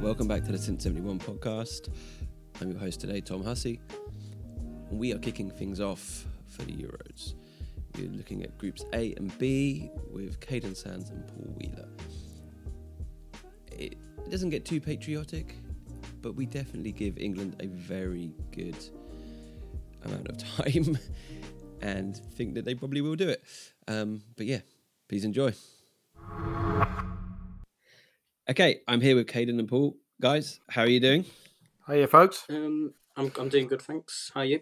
Welcome back to the Since 71 podcast. I'm your host today, Tom Hussey. We are kicking things off for the Euros. We're looking at groups A and B with Caden Sands and Paul Wheeler. It doesn't get too patriotic, but we definitely give England a very good amount of time and think that they probably will do it. But yeah, please enjoy. Okay, I'm here with Caden and Paul. Guys, how are you doing? Hiya, folks. I'm doing good, thanks. How are you?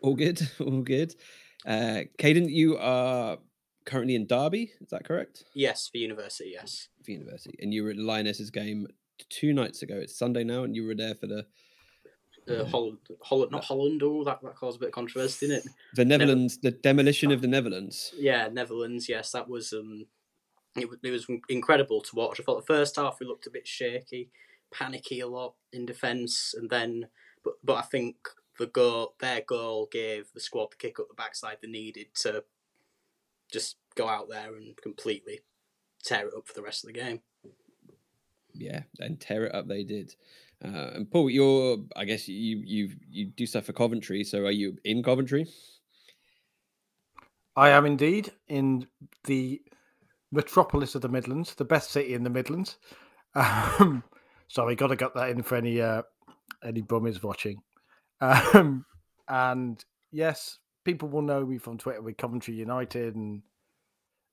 All good, all good. Caden, you are currently in Derby, is that correct? Yes, for university, yes. For university. And you were at Lionesses game 2 nights ago. It's Sunday now, and you were there for the... Holland. Oh, that caused a bit of controversy, didn't it? The Netherlands, the demolition of the Netherlands. Yeah, Netherlands, yes, that was... It was incredible to watch. I thought the first half we looked a bit shaky, panicky a lot in defence, and then, but I think their goal gave the squad the kick up the backside they needed to just go out there and completely tear it up for the rest of the game. Yeah, and tear it up they did. And Paul, I guess you do stuff for Coventry, so are you in Coventry? I am indeed in the metropolis of the Midlands, the best city in the Midlands. Sorry, got to get that in for any bummies watching. And yes, people will know me from Twitter with Coventry United and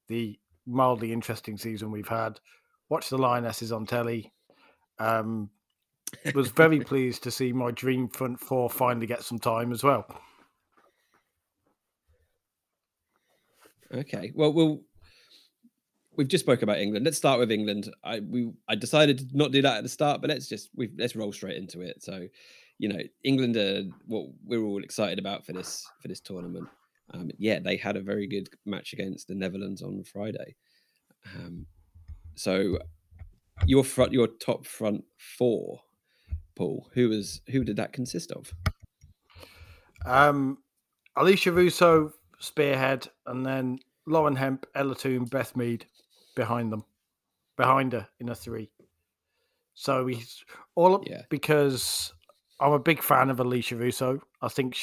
the mildly interesting season we've had. Watch the Lionesses on telly. Was very pleased to see my dream front four finally get some time as well. Okay, well, we've just spoke about England. Let's start with England. I decided to not do that at the start, but let's roll straight into it. So, you know, England are what we're all excited about for this tournament. They had a very good match against the Netherlands on Friday. So, your top front four, Paul. Who did that consist of? Alessia Russo spearhead, and then Lauren Hemp, Ella Toone, Beth Mead. Behind her in a 3. So he's all up because I'm a big fan of Alessia Russo. I think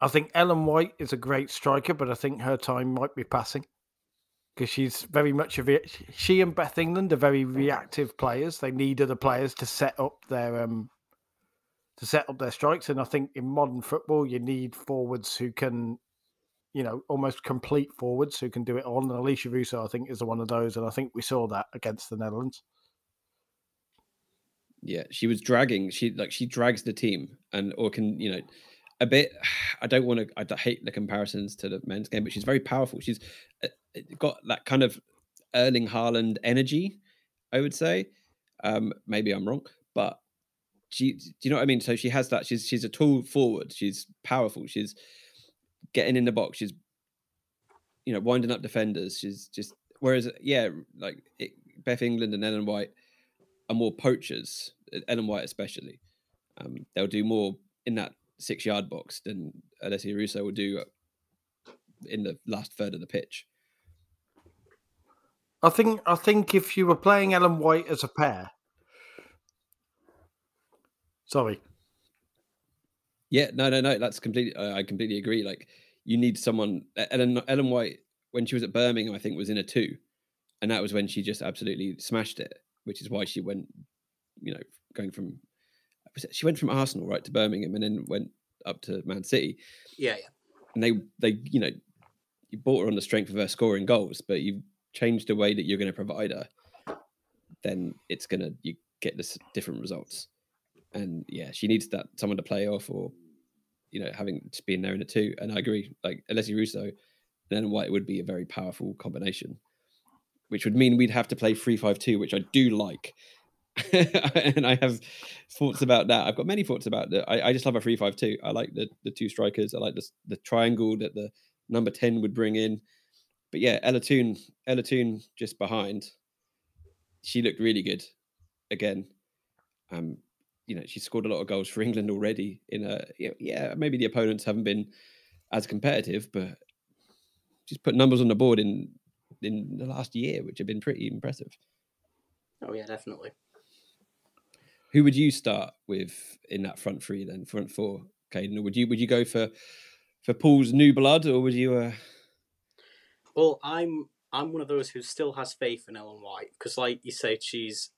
I think Ellen White is a great striker, but I think her time might be passing because she's very much she and Beth England are very reactive players. They need other players to set up their strikes, and I think in modern football you need forwards who can, you know, almost complete forwards who can do it all. And Alessia Russo, I think, is one of those, and I think we saw that against the Netherlands. Yeah, she was dragging. She drags the team, a bit. I hate the comparisons to the men's game, but she's very powerful. She's got that kind of Erling Haaland energy, I would say. Maybe I'm wrong, but. Do you know what I mean? So she has that. She's a tall forward. She's powerful. She's getting in the box. She's, you know, winding up defenders. She's just Beth England and Ellen White are more poachers. Ellen White especially, they'll do more in that 6-yard box than Alessia Russo will do in the last third of the pitch. I think if you were playing Ellen White as a pair. Sorry. Yeah, no. That's completely. I completely agree. Like, you need someone. Ellen White, when she was at Birmingham, I think was in a 2, and that was when she just absolutely smashed it. Which is why she went, you know, she went from Arsenal right to Birmingham, and then went up to Man City. Yeah. And they, you know, you bought her on the strength of her scoring goals, but you changed the way that you're going to provide her then it's gonna, you get this different results. And yeah, she needs that someone to play off, or you know, having just being there in a two. And I agree, like Alessia Russo and Ellen White would be a very powerful combination, which would mean we'd have to play 3-5-2, which I do like. And I have thoughts about that. I've got many thoughts about that. I just love a 3-5-2. I like the two strikers. I like the triangle that the number 10 would bring in. But yeah, Ella Toone just behind. She looked really good again. You know, she scored a lot of goals for England already. In a, yeah, maybe the opponents haven't been as competitive, but she's put numbers on the board in the last year, which have been pretty impressive. Oh yeah, definitely. Who would you start with in that front three then, front four, Caden? Or would you go for Paul's new blood, or would you? Well, I'm one of those who still has faith in Ellen White, because, like you say, she is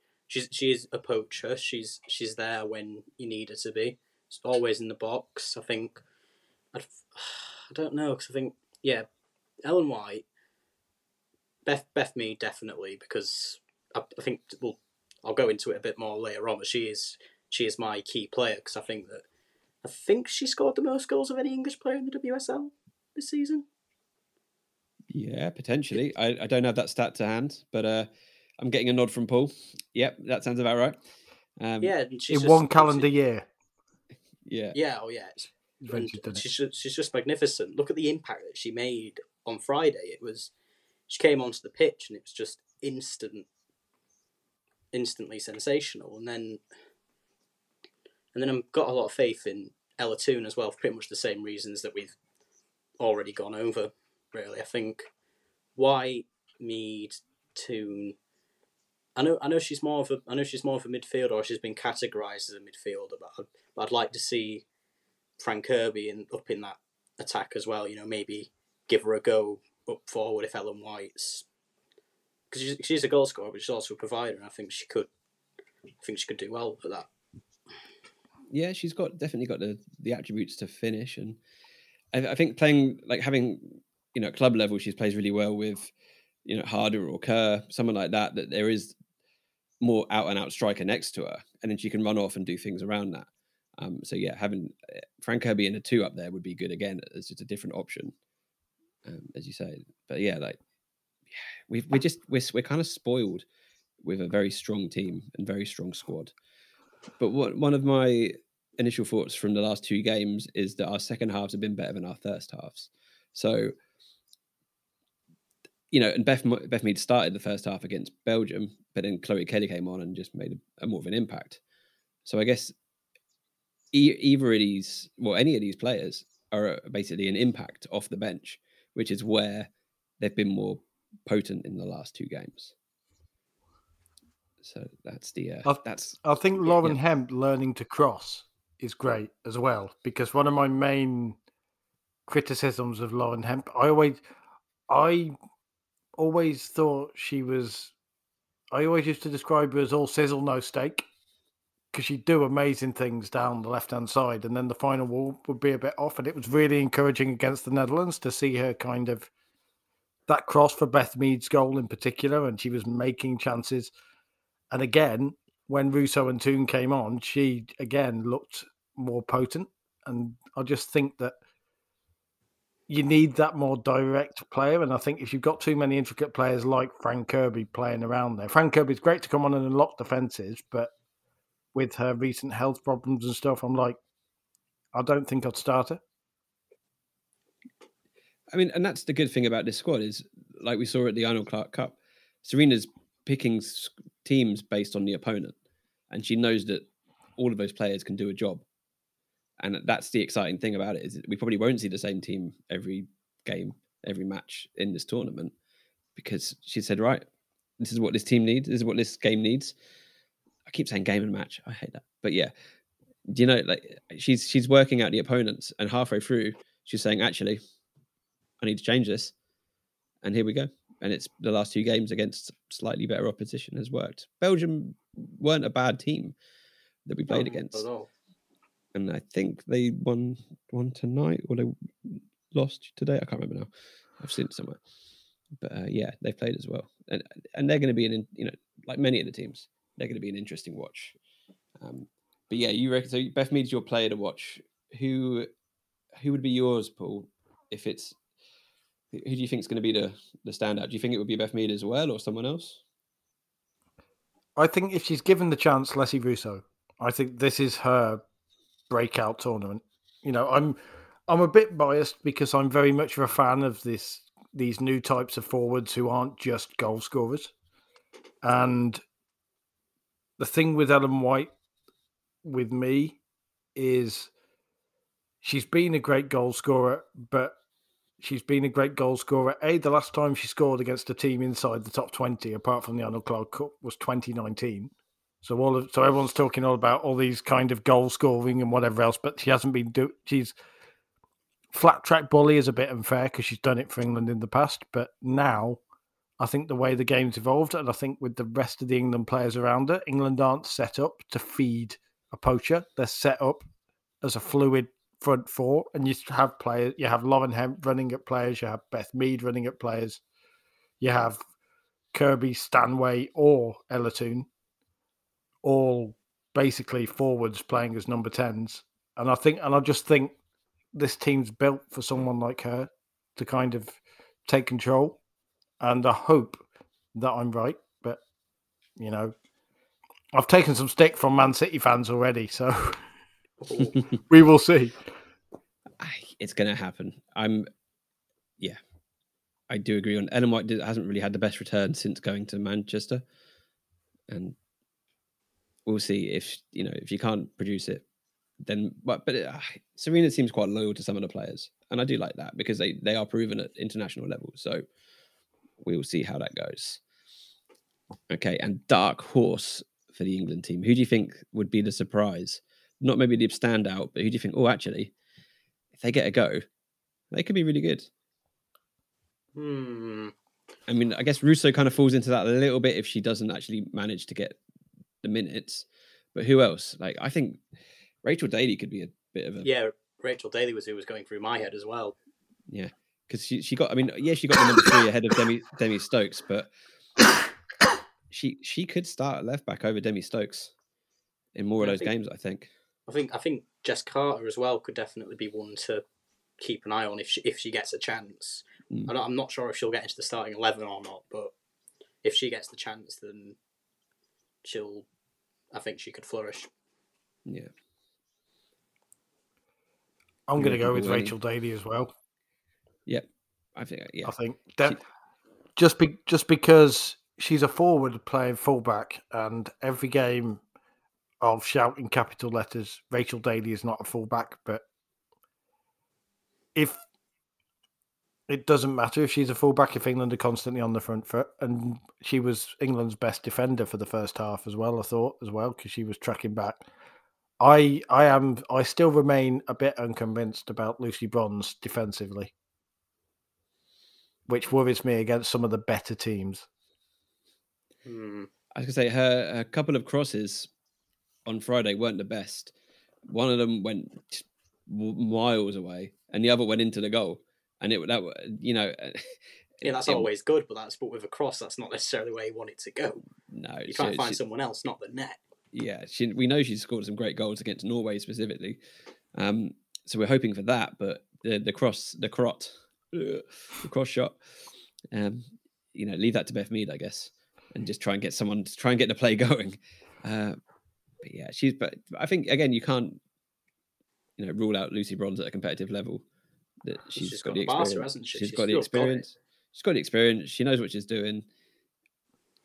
a poacher. She's there when you need her to be. She's always in the box. I think I don't know, because I think Ellen White, Beth Mead definitely, because I think I'll go into it a bit more later on, but she is my key player, because I think she scored the most goals of any English player in the WSL this season. Yeah, potentially. I don't have that stat to hand, but I'm getting a nod from Paul. Yep, that sounds about right. Yeah, in one calendar year. Yeah. Yeah. Oh yeah. She's just magnificent. Look at the impact that she made on Friday. She came onto the pitch and it was just instantly sensational. And then I've got a lot of faith in Ella Toone as well, for pretty much the same reasons that we've already gone over. Really, I think White, Mead, Toone. I know she's more of a midfielder, or she's been categorised as a midfielder. But I'd like to see Fran Kirby up in that attack as well. You know, maybe give her a go up forward if Ellen White's, because she's a goal scorer, but she's also a provider, and I think she could do well for that. Yeah, she's definitely got the attributes to finish, and I think playing, like having, you know, at club level, she plays really well with, you know, Harder or Kerr, someone like that, that there is more out-and-out striker next to her, and then she can run off and do things around that. So, yeah, having Frank Kirby in a two up there would be good again. It's just a different option, as you say. But, yeah, like, we're kind of spoiled with a very strong team and very strong squad. But one of my initial thoughts from the last two games is that our second halves have been better than our first halves. So, you know, and Beth Mead started the first half against Belgium, but then Chloe Kelly came on and just made a more of an impact. So I guess either of these, well, any of these players are basically an impact off the bench, which is where they've been more potent in the last two games. So that's the... I think Lauren Hemp learning to cross is great as well, because one of my main criticisms of Lauren Hemp, I always thought she was... I always used to describe her as all sizzle, no steak, because she'd do amazing things down the left-hand side, and then the final wall would be a bit off, and it was really encouraging against the Netherlands to see her kind of... that cross for Beth Mead's goal in particular, and she was making chances. And again, when Russo and Toone came on, she, again, looked more potent. And I just think that you need that more direct player. And I think if you've got too many intricate players like Fran Kirby playing around there, Fran Kirby's great to come on and unlock defences, but with her recent health problems and stuff, I'm like, I don't think I'd start her. I mean, and that's the good thing about this squad is, like we saw at the Arnold Clark Cup, Serena's picking teams based on the opponent, and she knows that all of those players can do a job, and that's the exciting thing about it. Is we probably won't see the same team every game, every match in this tournament, because she said, right, this is what this team needs, this is what this game needs. I keep saying game and match, I hate that, but yeah, do you know, like she's working out the opponents, and halfway through she's saying, actually, I need to change this, and here we go. And it's the last two games against slightly better opposition has worked. Belgium weren't a bad team that we played against. And I think they won tonight, or they lost today. I can't remember now. I've seen it somewhere. But yeah, they've played as well, and they're going to be an, you know, like many of the teams, they're going to be an interesting watch. But yeah, you reckon so? Beth Mead's your player to watch. Who would be yours, Paul? If it's, who do you think is going to be the standout? Do you think it would be Beth Mead as well, or someone else? I think if she's given the chance, Alessia Russo. I think this is her breakout tournament. You know, I'm a bit biased because I'm very much of a fan of these new types of forwards who aren't just goal scorers. And the thing with Ellen White, with me, is she's been a great goal scorer, but she's been a great goal scorer. The last time she scored against a team inside the top 20, apart from the Arnold Clark Cup, was 2019. So everyone's talking all about all these kind of goal scoring and whatever else, but she hasn't been she's flat track bully is a bit unfair because she's done it for England in the past, but now I think the way the game's evolved, and I think with the rest of the England players around her, England aren't set up to feed a poacher. They're set up as a fluid front four, and you have players. You have Lauren Hemp running at players. You have Beth Mead running at players. You have Kirby, Stanway, or Ella Toone, all basically forwards playing as number 10s. And I just think this team's built for someone like her to kind of take control. And I hope that I'm right. But, you know, I've taken some stick from Man City fans already, so we will see. It's going to happen. I do agree on Ellen White hasn't really had the best return since going to Manchester. And we'll see if you can't produce it. Then, but Serena seems quite loyal to some of the players, and I do like that because they are proven at international level. So we will see how that goes. Okay, and dark horse for the England team. Who do you think would be the surprise? Not maybe the standout, but who do you think? Oh, actually, if they get a go, they could be really good. I mean, I guess Russo kind of falls into that a little bit if she doesn't actually manage to get the minutes. But who else? Like, I think Rachel Daly could be a bit of a... Yeah, Rachel Daly was who was going through my head as well. Yeah, because she got the number 3 ahead of Demi Stokes, but she could start at left back over Demi Stokes in more of those games, I think. I think Jess Carter as well could definitely be one to keep an eye on if she gets a chance. I'm not sure if she'll get into the starting 11 or not, but if she gets the chance, then I think she could flourish. Yeah. I'm going to go with Rachel Daly as well. Yeah, I think. Yeah, I think that just because she's a forward playing fullback, and every game I'll shout in capital letters, Rachel Daly is not a fullback. But if it doesn't matter if she's a fullback, if England are constantly on the front foot, and she was England's best defender for the first half as well, I thought as well, because she was tracking back. I still remain a bit unconvinced about Lucy Bronze defensively, which worries me against some of the better teams. I was going to say her couple of crosses on Friday weren't the best. One of them went miles away, and the other went into the goal. And that's always good, but with a cross, that's not necessarily where you want it to go. No, you can't find someone else, not the net. Yeah, we know she's scored some great goals against Norway specifically, so we're hoping for that. But the cross shot, leave that to Beth Mead, I guess, and just try and get the play going. But I think again, you can't rule out Lucy Bronze at a competitive level. That she's got the experience, hasn't she? She's got the experience. She's got the experience. She knows what she's doing.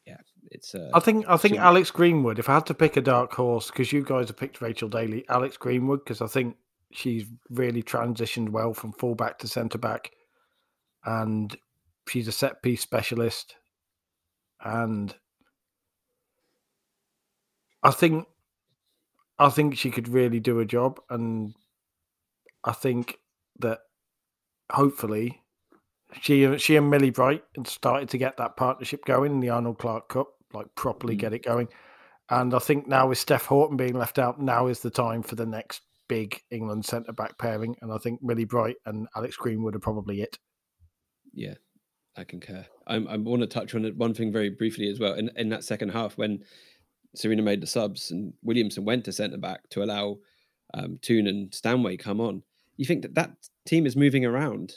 Yeah, it's. I think Alex Greenwood. If I had to pick a dark horse, because you guys have picked Rachel Daly, Alex Greenwood, because I think she's really transitioned well from fullback to centre back, and she's a set piece specialist. And I think she could really do a job, and I think that hopefully. She and Millie Bright started to get that partnership going in the Arnold Clark Cup, like properly get it going. And I think now with Steph Horton being left out, now is the time for the next big England centre-back pairing. And I think Millie Bright and Alex Greenwood are probably it. Yeah, I concur. I want to touch on one thing very briefly as well. In that second half, when Serena made the subs and Williamson went to centre-back to allow Toone and Stanway come on, you think that that team is moving around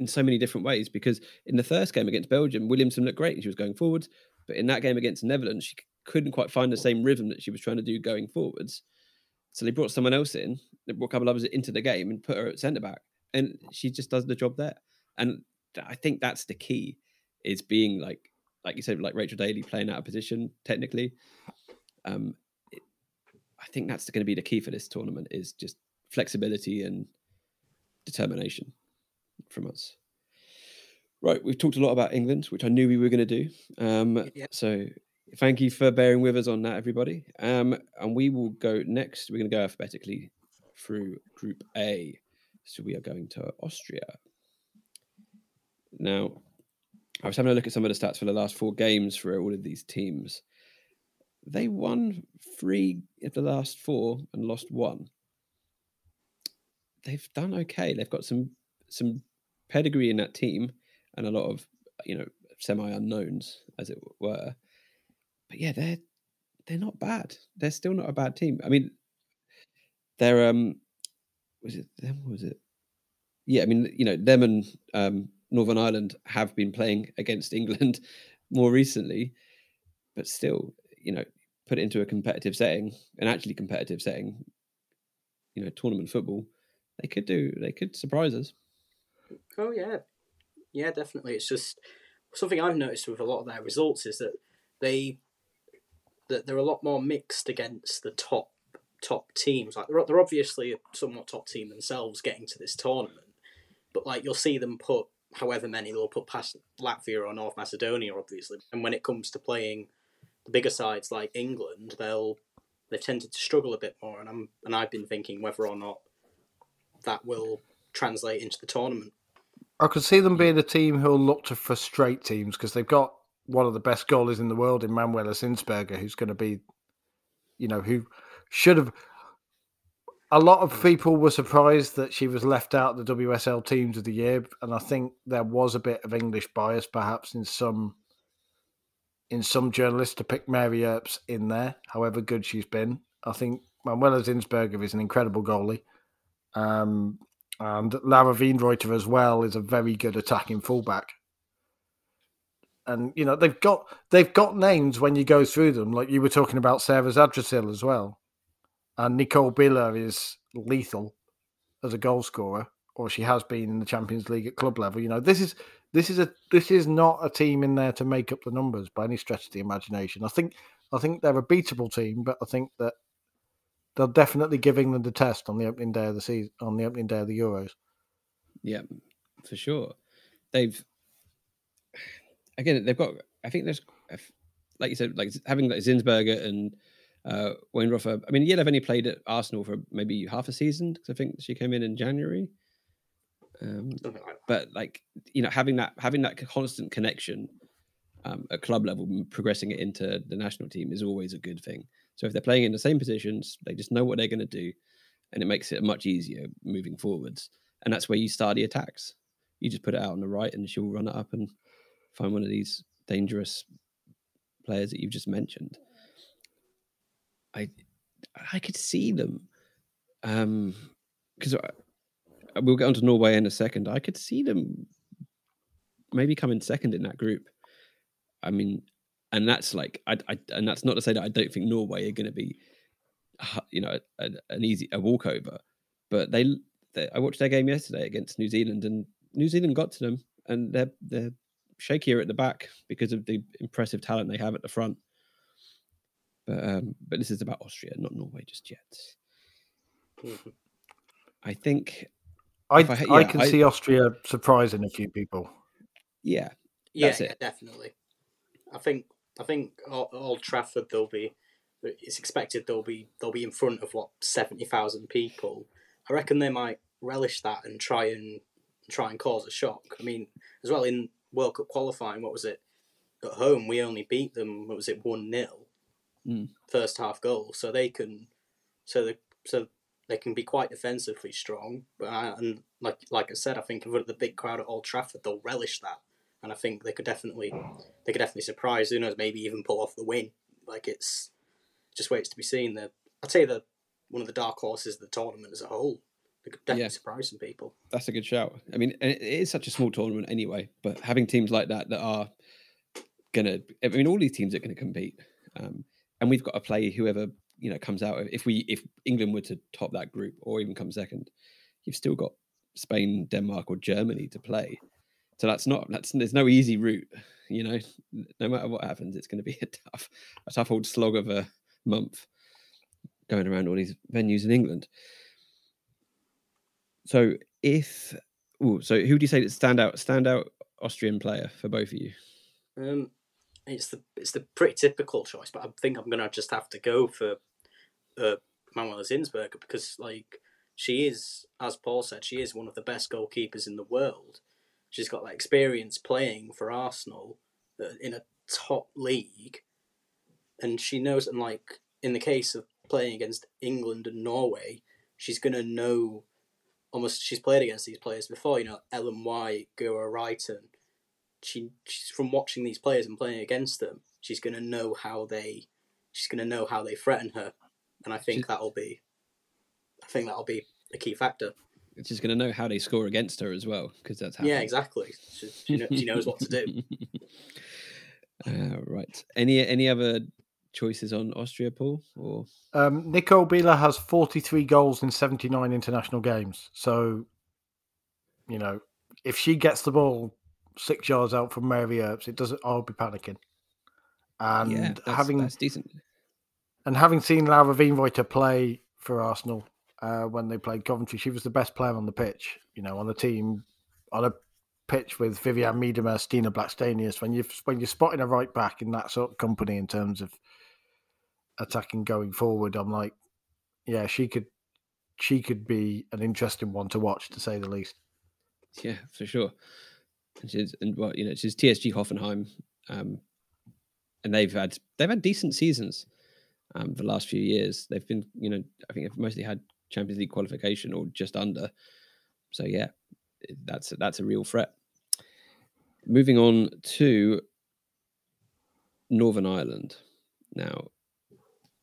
in so many different ways, because in the first game against Belgium, Williamson looked great. She was going forwards. But in that game against Netherlands, she couldn't quite find the same rhythm that she was trying to do going forwards. So they brought someone else in. They brought a couple of others into the game and put her at centre-back. And she just does the job there. And I think that's the key, is being like you said, like Rachel Daly, playing out of position technically. I think that's going to be the key for this tournament, is just flexibility and determination from us. Right, we've talked a lot about England, which I knew we were going to do. So thank you for bearing with us on that, everybody. And we will go next. We're going to go alphabetically through Group A. So we are going to Austria. Now, I was having a look at some of the stats for the last four games for all of these teams. They won 3 of the last 4 and lost 1. They've done okay. They've got some pedigree in that team and a lot of, semi-unknowns, as it were. But yeah, they're not bad. They're still not a bad team. I mean, they're Yeah, I mean, them and Northern Ireland have been playing against England more recently, but still, put it into a competitive setting, an actually competitive setting, tournament football, they could surprise us. Oh yeah. Yeah, definitely. It's just something I've noticed with a lot of their results is that they're a lot more mixed against the top teams. Like they're obviously a somewhat top team themselves getting to this tournament, but like you'll see them put however many they'll put past Latvia or North Macedonia, obviously. And when it comes to playing the bigger sides like England, they've tended to struggle a bit more. And I've been thinking whether or not that will translate into the tournament. I could see them being a team who'll look to frustrate teams, because they've got one of the best goalies in the world in Manuela Zinsberger, who's going to be, who should have. A lot of people were surprised that she was left out of the WSL teams of the year, and I think there was a bit of English bias, perhaps in some journalists, to pick Mary Earps in there. However good she's been, I think Manuela Zinsberger is an incredible goalie, and Laura Wienroither as well is a very good attacking fullback. And they've got names when you go through them. Like you were talking about Sarah Zadrazil as well. And Nicole Billa is lethal as a goal scorer, or she has been in the Champions League at club level. This is not a team in there to make up the numbers by any stretch of the imagination. I think they're a beatable team, but I think that they're definitely giving them the test on the opening day of the season, on the opening day of the Euros. Yeah, for sure. They've got. I think there's, like you said, like having like Zinsberger and Wienroither. I mean, yeah, they've only played at Arsenal for maybe half a season, because I think she came in January. But like having that constant connection at club level, and progressing it into the national team is always a good thing. So if they're playing in the same positions, they just know what they're going to do, and it makes it much easier moving forwards. And that's where you start the attacks. You just put it out on the right, and she'll run it up and find one of these dangerous players that you've just mentioned. I could see them, because we'll get onto Norway in a second. I could see them maybe coming second in that group. I mean, and that's like, and that's not to say that I don't think Norway are going to be, an easy walkover. But I watched their game yesterday against New Zealand, and New Zealand got to them, and they're shakier at the back because of the impressive talent they have at the front. But this is about Austria, not Norway just yet. I think... I see Austria surprising a few people. Yeah, definitely. I think Old Trafford, it's expected they'll be in front of 70,000 people. I reckon they might relish that and try and cause a shock. I mean, as well, in World Cup qualifying, what was it? At home, we only beat them, 1-0? First half goal, so they can be quite defensively strong. But I think in front of the big crowd at Old Trafford, they'll relish that and I think they could definitely surprise. Who knows? Maybe even pull off the win. Like, it's just waits to be seen. I'd say they're one of the dark horses of the tournament as a whole. They could definitely surprise some people. That's a good shout. I mean, it is such a small tournament anyway, but having teams like that are gonna. I mean, all these teams are going to compete, and we've got to play whoever comes out. If England were to top that group or even come second, you've still got Spain, Denmark, or Germany to play. So there's no easy route, no matter what happens, it's going to be a tough old slog of a month going around all these venues in England. So who do you say that standout Austrian player for both of you? It's the pretty typical choice, but I think I'm going to just have to go for Manuela Zinsberger, because she is, as Paul said, she is one of the best goalkeepers in the world. She's got that experience playing for Arsenal in a top league. And she knows, and in the case of playing against England and Norway, she's going to know almost, she's played against these players before, Ellen White, Guro Reiten. She's from watching these players and playing against them, she's going to know how they threaten her. And I think that'll be a key factor. She's going to know how they score against her as well, because that's how. Yeah, exactly. She knows what to do. Right. Any other choices on Austria, Paul? Or Nicole Billa has 43 goals in 79 international games. So, if she gets the ball 6 yards out from Mary Earps, I'll be panicking. And yeah, that's decent. And having seen Laura Wienroither play for Arsenal. When they played Coventry, she was the best player on the pitch, on a pitch with Vivian Miedema, Stina Blackstenius. When you're spotting a right back in that sort of company in terms of attacking going forward, I'm like, yeah, she could be an interesting one to watch, to say the least. Yeah, for sure. She's TSG Hoffenheim, and they've had decent seasons the last few years. They've been, I think they've mostly had Champions League qualification or just under. So yeah, that's a real threat. Moving on to Northern Ireland. Now,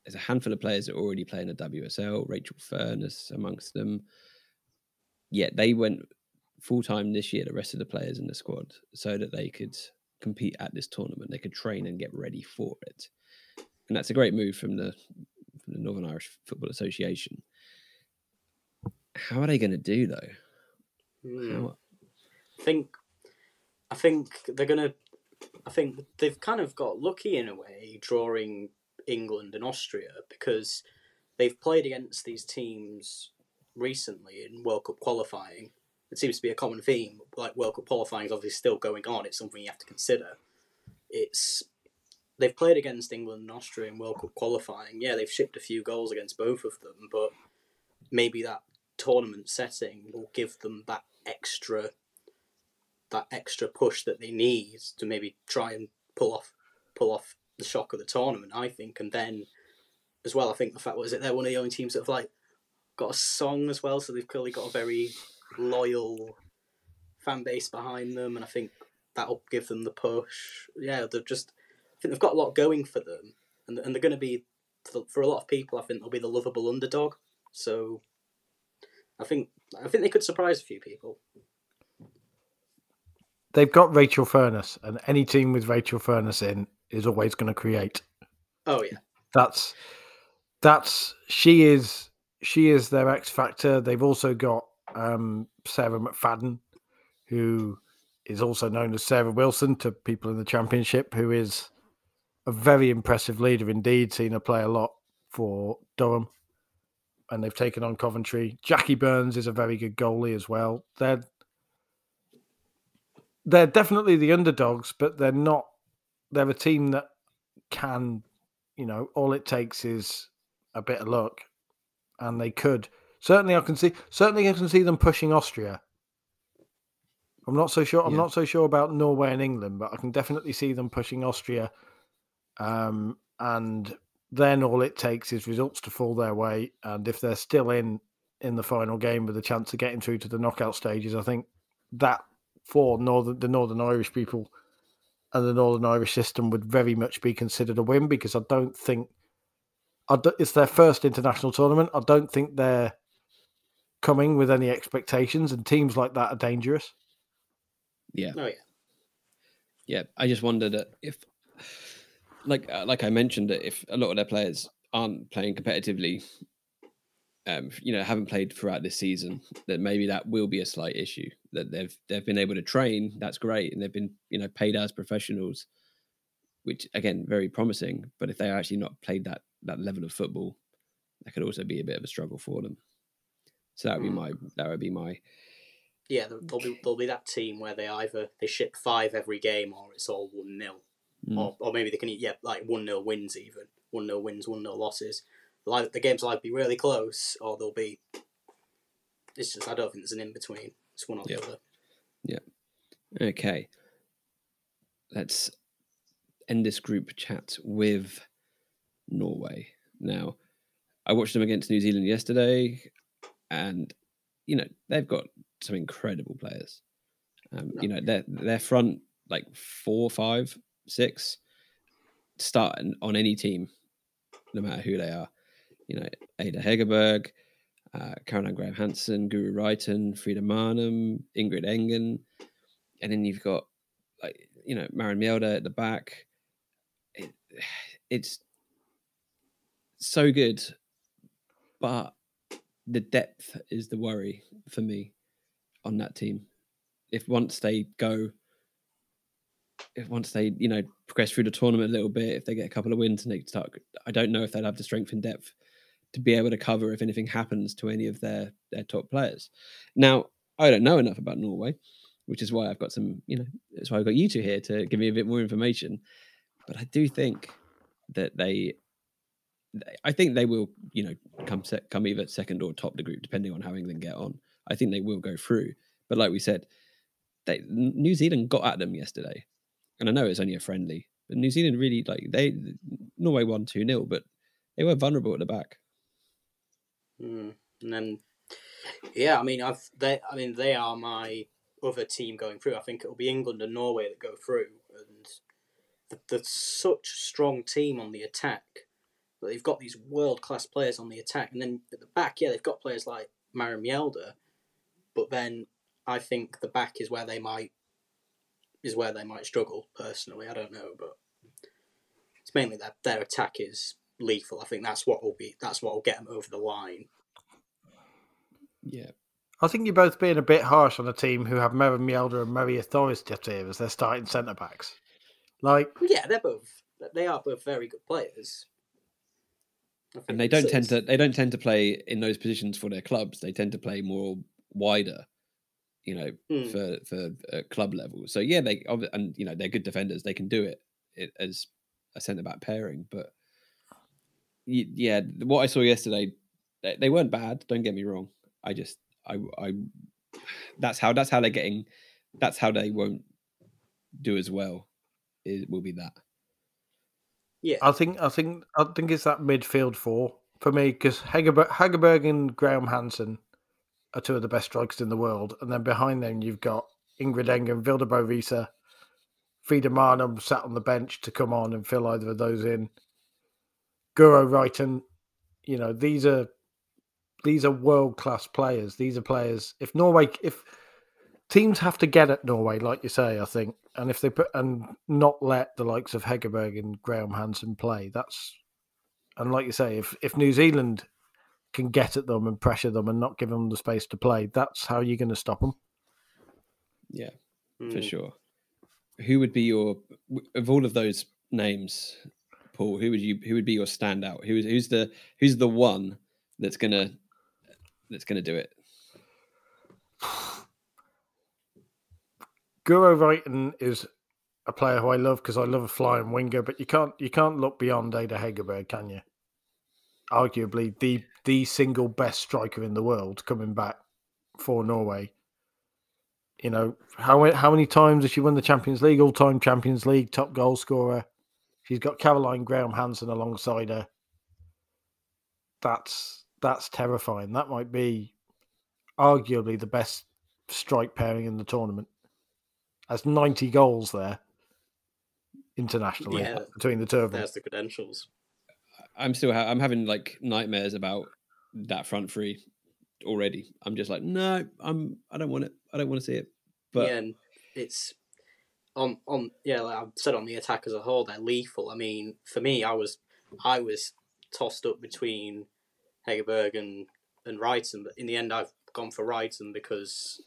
there's a handful of players that already play in the WSL, Rachel Furness amongst them. Yeah, they went full-time this year, the rest of the players in the squad, so that they could compete at this tournament. They could train and get ready for it. And that's a great move from the Northern Irish Football Association. How are they going to do, though? I think they've kind of got lucky in a way, drawing England and Austria, because they've played against these teams recently in World Cup qualifying. It seems to be a common theme. World Cup qualifying is obviously still going on. It's something you have to consider. They've played against England and Austria in World Cup qualifying. Yeah, they've shipped a few goals against both of them, but maybe that tournament setting will give them that extra push that they need to maybe try and pull off the shock of the tournament, I think. And then as well, I think the fact was that they're one of the only teams that have got a song as well, so they've clearly got a very loyal fan base behind them, and I think that'll give them the push. Yeah, they've got a lot going for them, and they're going to be, for a lot of people, I think they'll be the lovable underdog. So I think they could surprise a few people. They've got Rachel Furness, and any team with Rachel Furness in is always going to create. Oh yeah, she is their X factor. They've also got Sarah McFadden, who is also known as Sarah Wilson to people in the Championship, who is a very impressive leader indeed. Seen her play a lot for Durham, and they've taken on Coventry. Jackie Burns is a very good goalie as well. They're definitely the underdogs, but they're not. They're a team that can, all it takes is a bit of luck, and they could certainly. I can see them pushing Austria. I'm not so sure. I'm not so sure about Norway and England, but I can definitely see them pushing Austria. And then all it takes is results to fall their way. And if they're still in the final game with a chance of getting through to the knockout stages, I think that for the Northern Irish people and the Northern Irish system would very much be considered a win, because I don't think it's their first international tournament. I don't think they're coming with any expectations, and teams like that are dangerous. Yeah. Oh, yeah. Yeah, I just wondered if, like I mentioned, if a lot of their players aren't playing competitively, haven't played throughout this season, that maybe that will be a slight issue. That they've been able to train, that's great, and they've been paid as professionals, which again very promising. But if they're actually not played that level of football, that could also be a bit of a struggle for them. So that would be my. Yeah, they'll be that team where they either they ship 5 every game, or it's all 1-0, or maybe they can like 1-0 wins, even 1-0 wins, 1-0 losses. Like the games will either be really close, or they'll be. It's just I don't think there's an in between. It's one or the other. Yeah. Okay. Let's end this group chat with Norway. Now, I watched them against New Zealand yesterday, and they've got some incredible players. Their front, like 4, 5, 6, start on any team, no matter who they are. Ada Hegerberg, Caroline Graham Hansen, Guro Reiten, Frida Marnum, Ingrid Engen, and then you've got Maren Mjelde at the back. It's so good, but the depth is the worry for me on that team. If once they progress through the tournament a little bit, if they get a couple of wins and they start, I don't know if they'll have the strength and depth to be able to cover if anything happens to any of their top players. Now, I don't know enough about Norway, which is why I've got some, that's why I've got you two here to give me a bit more information. But I do think that they will, come either second or top the group, depending on how England get on. I think they will go through. But like we said, New Zealand got at them yesterday. And I know it's only a friendly, but New Zealand really, Norway won 2-0, but they were vulnerable at the back. And then, they are my other team going through. I think it'll be England and Norway that go through. And they're such a strong team on the attack. But they've got these world-class players on the attack. And then at the back, they've got players like Maren Mjelde. But then I think the back is where they might struggle, personally. I don't know, but it's mainly that their attack is lethal. I think that's what will get them over the line. Yeah. I think you're both being a bit harsh on a team who have Maren Mjelde and Mary Earps here as their starting centre backs. They are both very good players. And they don't tend to play in those positions for their clubs. They tend to play more wider, for club level. So they're good defenders. They can do it as a centre back pairing. But what I saw yesterday, they weren't bad. Don't get me wrong. That's how they won't do as well. It will be that. Yeah, I think it's that midfield four for me, because Hegerberg and Graham Hansen are two of the best strikers in the world, and then behind them you've got Ingrid Engen, Vilda Bovisa, Frida Marnum sat on the bench to come on and fill either of those in. Guro Reiten, these are world class players. These are players. If teams have to get at Norway, like you say, I think, and if they put and not let the likes of Hegerberg and Graham Hansen play, like you say, if New Zealand can get at them and pressure them and not give them the space to play, that's how you're going to stop them. Yeah, for sure. Who would be of all of those names, Paul? Who would be your standout? Who's the one that's gonna do it? Guro Reiten is a player who I love because I love a flying winger, but you can't look beyond Ada Hegerberg, can you? Arguably the single best striker in the world coming back for Norway. How many times has she won the Champions League? All-time Champions League, top goal scorer. She's got Caroline Graham Hansen alongside her. That's terrifying. That might be arguably the best strike pairing in the tournament. That's 90 goals there internationally between the two of them. There's the credentials. I'm having like nightmares about that front three already. I'm just like, no, I don't want it. I don't want to see it. But yeah, and it's like I've said, on the attack as a whole, they're lethal. I mean, for me, I was tossed up between Hegerberg and Reiten, but in the end, I've gone for Reiten because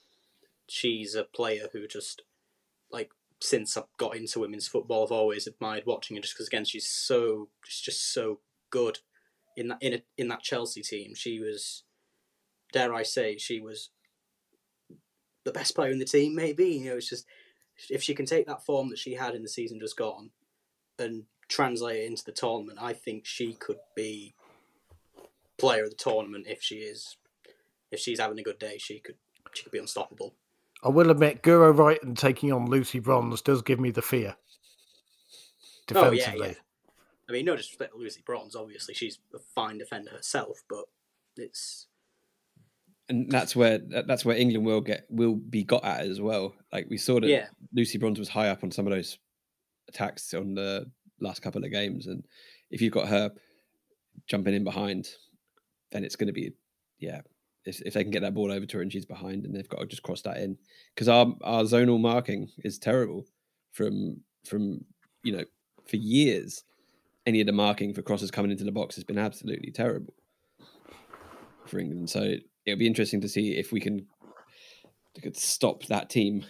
she's a player who just, like, since I've got into women's football, I've always admired watching her, just because, again, she's just so good in that Chelsea team. She was, dare I say, she was the best player in the team. Maybe, you know, it's just if she can take that form that she had in the season just gone and translate it into the tournament, I think she could be player of the tournament if she's having a good day. She could be unstoppable. I will admit, Guro Reiten taking on Lucy Bronze does give me the fear defensively. Oh, yeah. I mean, no disrespect to Lucy Bronze, obviously, she's a fine defender herself, but it's... And that's where England will be got at as well. Like, we saw that Lucy Bronze was high up on some of those attacks on the last couple of games, and if you've got her jumping in behind, then it's going to be, if they can get that ball over to her and she's behind, and they've got to just cross that in, because our zonal marking is terrible from you know, for years. Any of the marking for crosses coming into the box has been absolutely terrible for England. So it'll be interesting to see if we could stop that team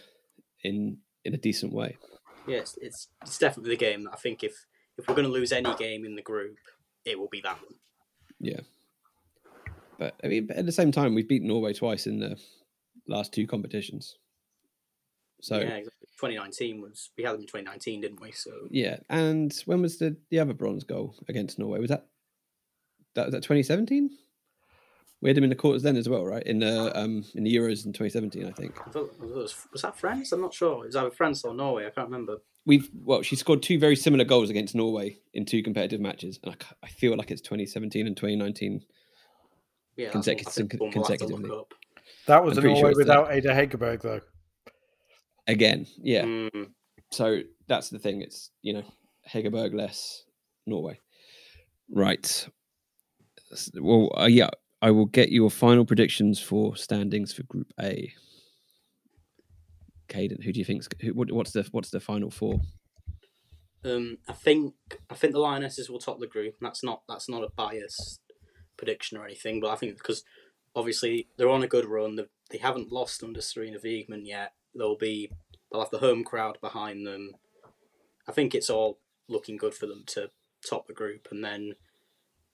in a decent way. Yes, it's definitely the game that I think if we're going to lose any game in the group, it will be that one. Yeah. But I mean, at the same time, we've beaten Norway twice in the last two competitions. So yeah, exactly. 2019 we had them in 2019, didn't we? So yeah, and when was the other bronze goal against Norway? Was that 2017? We had them in the quarters then as well, right? In the Euros in 2017, I think. I thought was that France? I'm not sure. It was either France or Norway. I can't remember. She scored two very similar goals against Norway in two competitive matches, and I feel like it's 2017 and 2019. Yeah, consecutively. That was an Norway without Ada Hegerberg, though. Again, yeah. Mm. So that's the thing. It's, you know, Hegerberg less Norway. Right. Well, I will get your final predictions for standings for Group A. Caden, who do you think? What's the final four? I think the Lionesses will top the group. That's not a bias prediction or anything, but I think because obviously they're on a good run, they haven't lost under Serena Wiegman yet. They'll have the home crowd behind them. I think it's all looking good for them to top the group, and then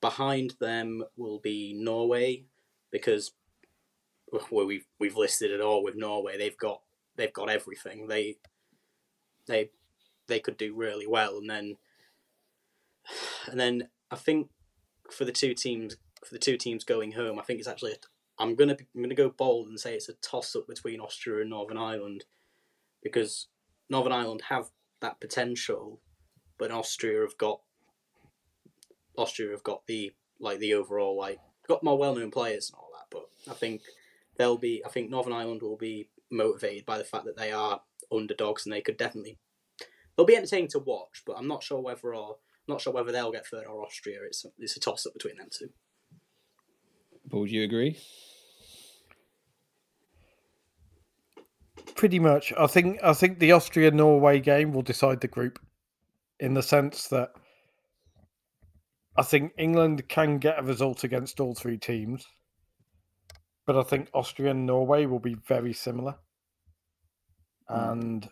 behind them will be Norway, because we've listed it all with Norway. They've got everything. They could do really well, and then I think for the two teams going home, I think it's actually I'm gonna go bold and say it's a toss up between Austria and Northern Ireland, because Northern Ireland have that potential, but Austria have got the overall, like, got more well known players and all that. But I think Northern Ireland will be motivated by the fact that they are underdogs, and they'll be entertaining to watch. But I'm not sure whether they'll get third or Austria. It's a toss up between them two. Paul, do you agree? Pretty much. I think the Austria-Norway game will decide the group, in the sense that I think England can get a result against all three teams, but I think Austria and Norway will be very similar. And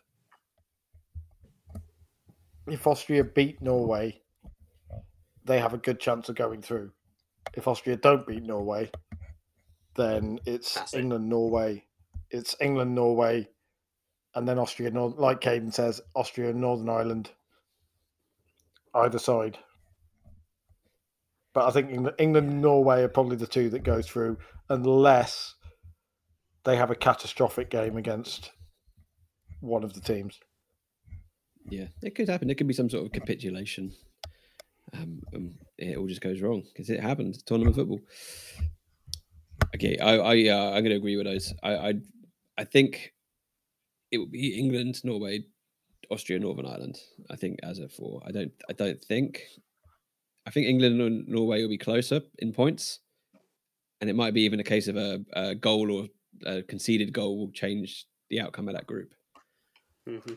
if Austria beat Norway, they have a good chance of going through. If Austria don't beat Norway, then it's England, Norway, and then Austria, like Caden says, Austria and Northern Ireland, either side. But I think England and Norway are probably the two that goes through, unless they have a catastrophic game against one of the teams. Yeah, it could happen. There could be some sort of capitulation. It all just goes wrong, because it happens. Tournament football. Okay, I'm going to agree with those. I think it would be England, Norway, Austria, Northern Ireland. I think as a four. I think England and Norway will be closer in points, and it might be even a case of a goal or a conceded goal will change the outcome of that group. Mm-hmm.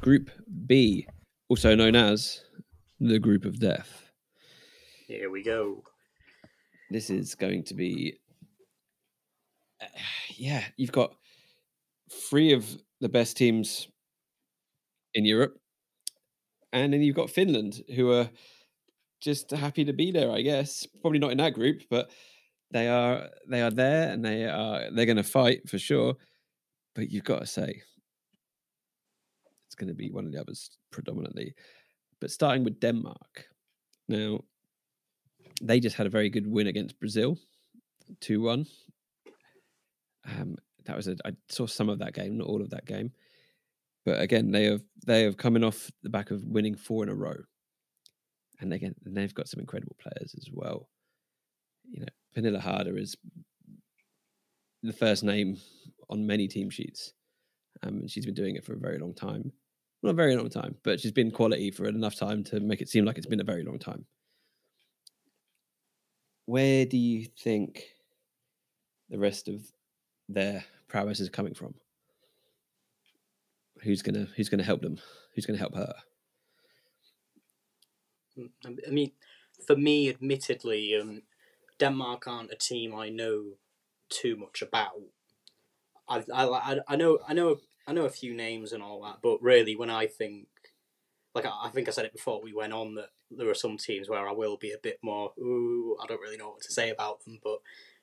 Group B, also known as the group of death. Here we go. This is going to be, you've got three of the best teams in Europe. And then you've got Finland, who are just happy to be there, I guess. Probably not in that group, but they are there, and they're going to fight for sure. But you've got to say, it's going to be one of the others predominantly. But starting with Denmark. Now, they just had a very good win against Brazil, 2-1. That was I saw some of that game, not all of that game. But again, they have coming off the back of winning four in a row, and again, they've got some incredible players as well. You know, Pernilla Harder is the first name on many team sheets, and she's been doing it for a very long time. Not a very long time, but she's been quality for enough time to make it seem like it's been a very long time. Where do you think the rest of their prowess is coming from? Who's gonna help them? Who's gonna help her? I mean, for me, admittedly, Denmark aren't a team I know too much about. I know a few names and all that, but really, when I think, like I think I said it before we went on, that there are some teams where I will be a bit more, I don't really know what to say about them. But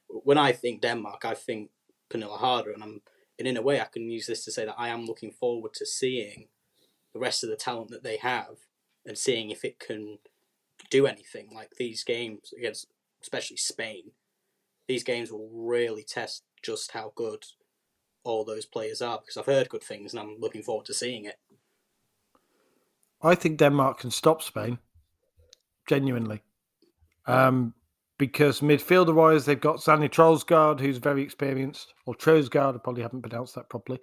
when I think Denmark, I think Pernilla Harder, and in a way, I can use this to say that I am looking forward to seeing the rest of the talent that they have and seeing if it can do anything. Like these games against, especially Spain, these games will really test just how good all those players are, because I've heard good things and I'm looking forward to seeing it. I think Denmark can stop Spain, genuinely. Because midfielder-wise, they've got Sandy Trolsgaard, who's very experienced, or Trosgaard, I probably haven't pronounced that properly.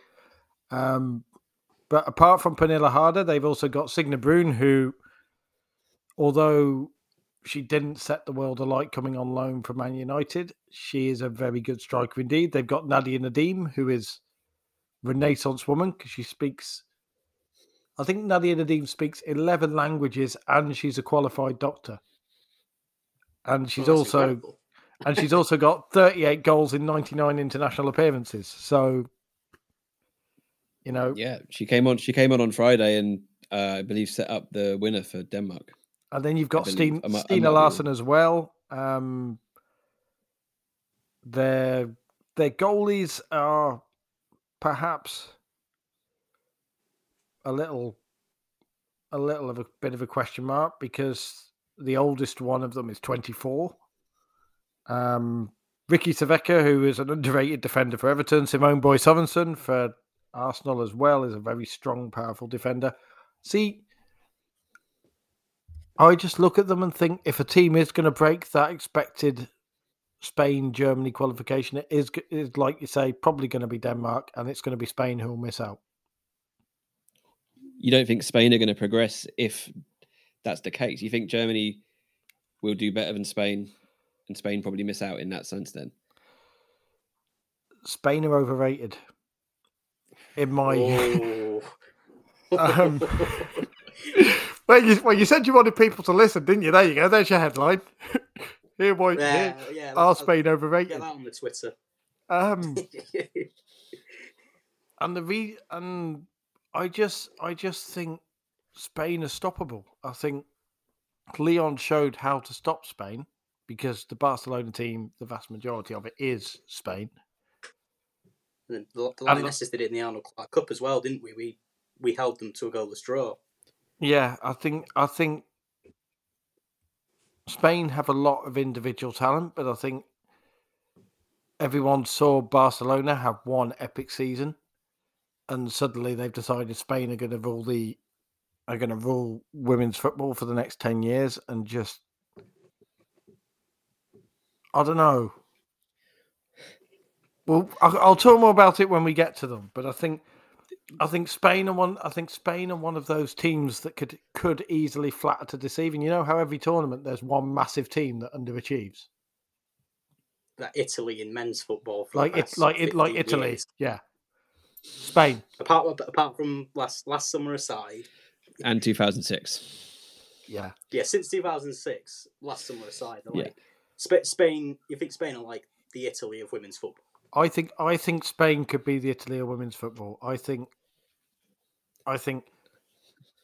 But apart from Pernilla Harder, they've also got Signe Brun, who, although she didn't set the world alight coming on loan from Man United, she is a very good striker indeed. They've got Nadia Nadim, who is Renaissance woman, because she speaks... I think Nadia Nadim speaks 11 languages, and she's a qualified doctor. And she's also, got 38 goals in 99 international appearances. So, you know, yeah, she came on Friday and I believe set up the winner for Denmark. And then you've got Stina Larsson as well. Their goalies are perhaps a bit of a question mark, because the oldest one of them is 24. Ricky Siveka, who is an underrated defender for Everton. Simone Boye Sorensen for Arsenal as well, is a very strong, powerful defender. See, I just look at them and think, if a team is going to break that expected Spain-Germany qualification, it is, like you say, probably going to be Denmark, and it's going to be Spain who will miss out. You don't think Spain are going to progress if... that's the case? You think Germany will do better than Spain, and Spain probably miss out in that sense then? Spain are overrated. In my... Oh. Well, you said you wanted people to listen, didn't you? There you go. There's your headline. Are Spain overrated? Get that on the Twitter. And I just think Spain is stoppable. I think Leon showed how to stop Spain, because the Barcelona team, the vast majority of it is Spain. And the Lionesses did it in the Arnold Clark Cup as well, didn't we? We held them to a goalless draw. Yeah, I think Spain have a lot of individual talent, but I think everyone saw Barcelona have one epic season, and suddenly they've decided Spain are going to rule women's football for the next 10 years, and just, I don't know. Well, I'll talk more about it when we get to them. But I think Spain are one of those teams that could easily flatter to deceive. And you know how every tournament there's one massive team that underachieves. Like Italy in men's football, for like Italy, years. Yeah. Spain, apart from last summer aside, and 2006. Yeah. Since 2006, last summer aside, Spain. You think Spain are like the Italy of women's football? I think Spain could be the Italy of women's football. I think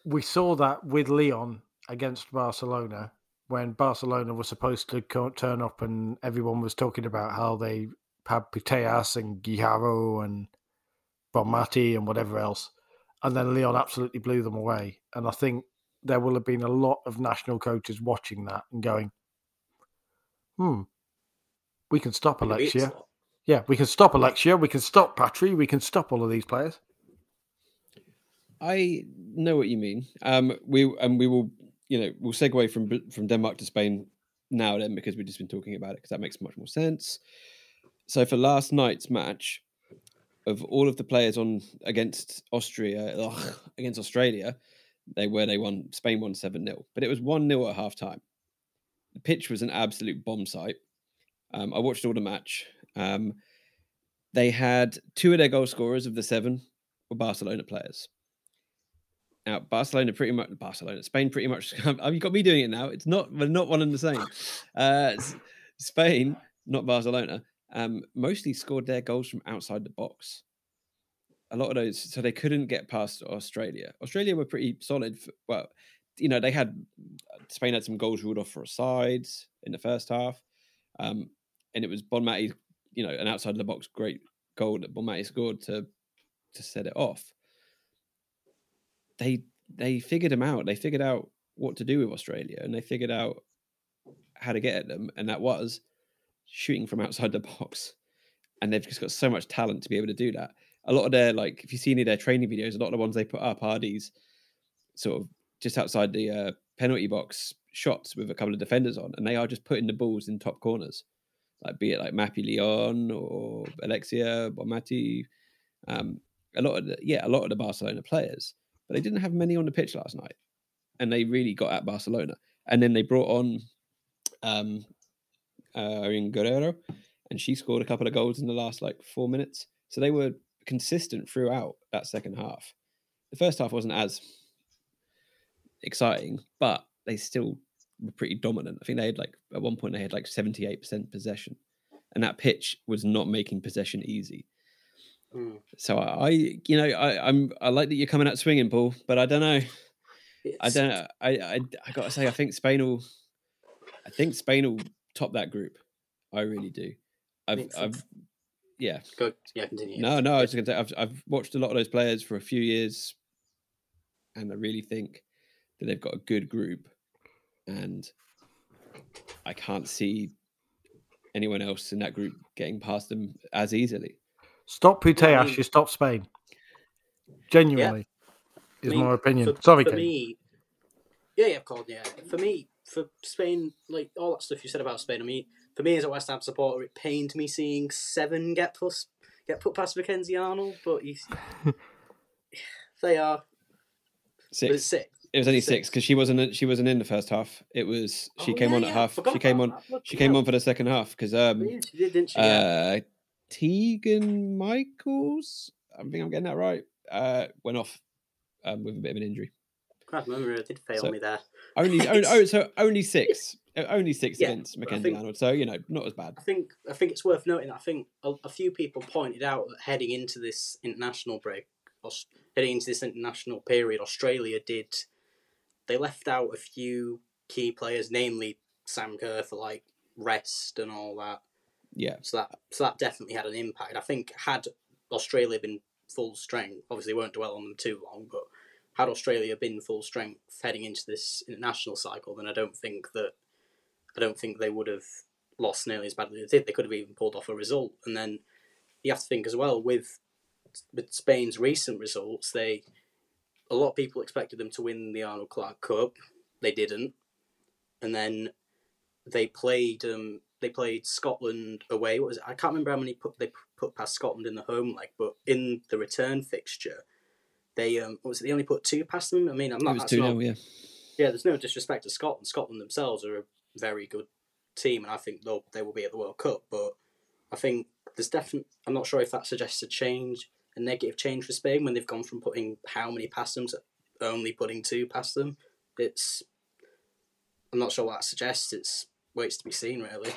we saw that with Leon against Barcelona when Barcelona was supposed to turn up, and everyone was talking about how they had Putellas and Guijaro and Bonmatí and whatever else, and then Leon absolutely blew them away. And I think there will have been a lot of national coaches watching that and going, we can stop Alexia. Yeah, we can stop Alexia. We can stop Patry. We can stop all of these players. I know what you mean. We will, we'll segue from Denmark to Spain now then, because we've just been talking about it, because that makes much more sense. So for last night's match, of all of the players against Australia, Spain won 7-0, but it was 1-0 at half time. The pitch was an absolute bomb site. I watched all the match. They had two of their goal scorers of the seven were Barcelona players. Now, Spain pretty much, you've got me doing it now. We're not one and the same. Spain, not Barcelona, mostly scored their goals from outside the box. A lot of those, so they couldn't get past Australia. Australia were pretty solid. Spain had some goals ruled off for offsides in the first half. And it was Bonmatí, an outside of the box great goal that Bonmatí scored to set it off. They figured them out. They figured out what to do with Australia, and they figured out how to get at them, and that was shooting from outside the box. And they've just got so much talent to be able to do that. A lot of their, if you see any of their training videos, a lot of the ones they put up are these sort of just outside the penalty box shots with a couple of defenders on, and they are just putting the balls in top corners, be it Mappy Leon or Alexia Bonmatí, a lot of the Barcelona players. But they didn't have many on the pitch last night, and they really got at Barcelona. And then they brought on Irene Guerrero, and she scored a couple of goals in the last 4 minutes. So they were consistent throughout that second half. The first half wasn't as exciting, but they still were pretty dominant. I think they had at one point they had 78% possession, and that pitch was not making possession easy. So I like that you're coming out swinging, Paul, but I don't know. I gotta say, I think Spain will top that group. I really do. Yeah. Go. Yeah. Continue. No. I was just gonna say I've watched a lot of those players for a few years, and I really think that they've got a good group, and I can't see anyone else in that group getting past them as easily. Stop Putellas, you stop Spain. Genuinely, is my opinion. For me, for Spain, all that stuff you said about Spain, for me as a West Ham supporter, it pained me seeing seven get put past Mackenzie Arnold, but they are six. It was only six because she wasn't in the first half. It was she came on at half. She came on for the second half because she did, didn't she? Tegan Michaels, I think I'm getting that right, went off with a bit of an injury. I remember it did fail me there. Only six against Mackenzie Arnold. So not as bad. I think it's worth noting that I think a few people pointed out that heading into this international period, Australia did. They left out a few key players, namely Sam Kerr for rest and all that. Yeah. So that definitely had an impact. I think had Australia been full strength, obviously won't dwell on them too long, but had Australia been full strength heading into this international cycle, then I don't think they would have lost nearly as badly as they did. They could have even pulled off a result. And then you have to think as well with Spain's recent results, a lot of people expected them to win the Arnold Clark Cup. They didn't. And then they played Scotland away. What was it? I can't remember how many they put past Scotland in the home leg, but in the return fixture, they they only put two past them. I mean, I'm not. It was 2-0, yeah. Yeah, there's no disrespect to Scotland. Scotland themselves are a very good team, and I think they will be at the World Cup. But I think there's definitely. I'm not sure if that suggests a change, a negative change for Spain when they've gone from putting how many past them to only putting two past them. It's. I'm not sure what that suggests. It's waits to be seen, really.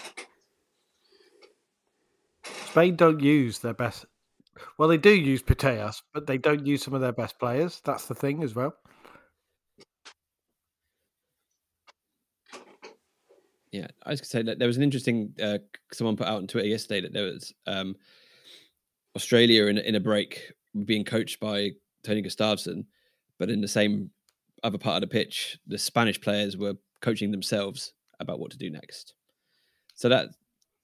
Spain don't use their best. Well, they do use Putellas, but they don't use some of their best players. That's the thing as well. Yeah, I was going to say that there was an interesting. Someone put out on Twitter yesterday that there was Australia in a break being coached by Tony Gustafsson, but in the same other part of the pitch, the Spanish players were coaching themselves about what to do next. So that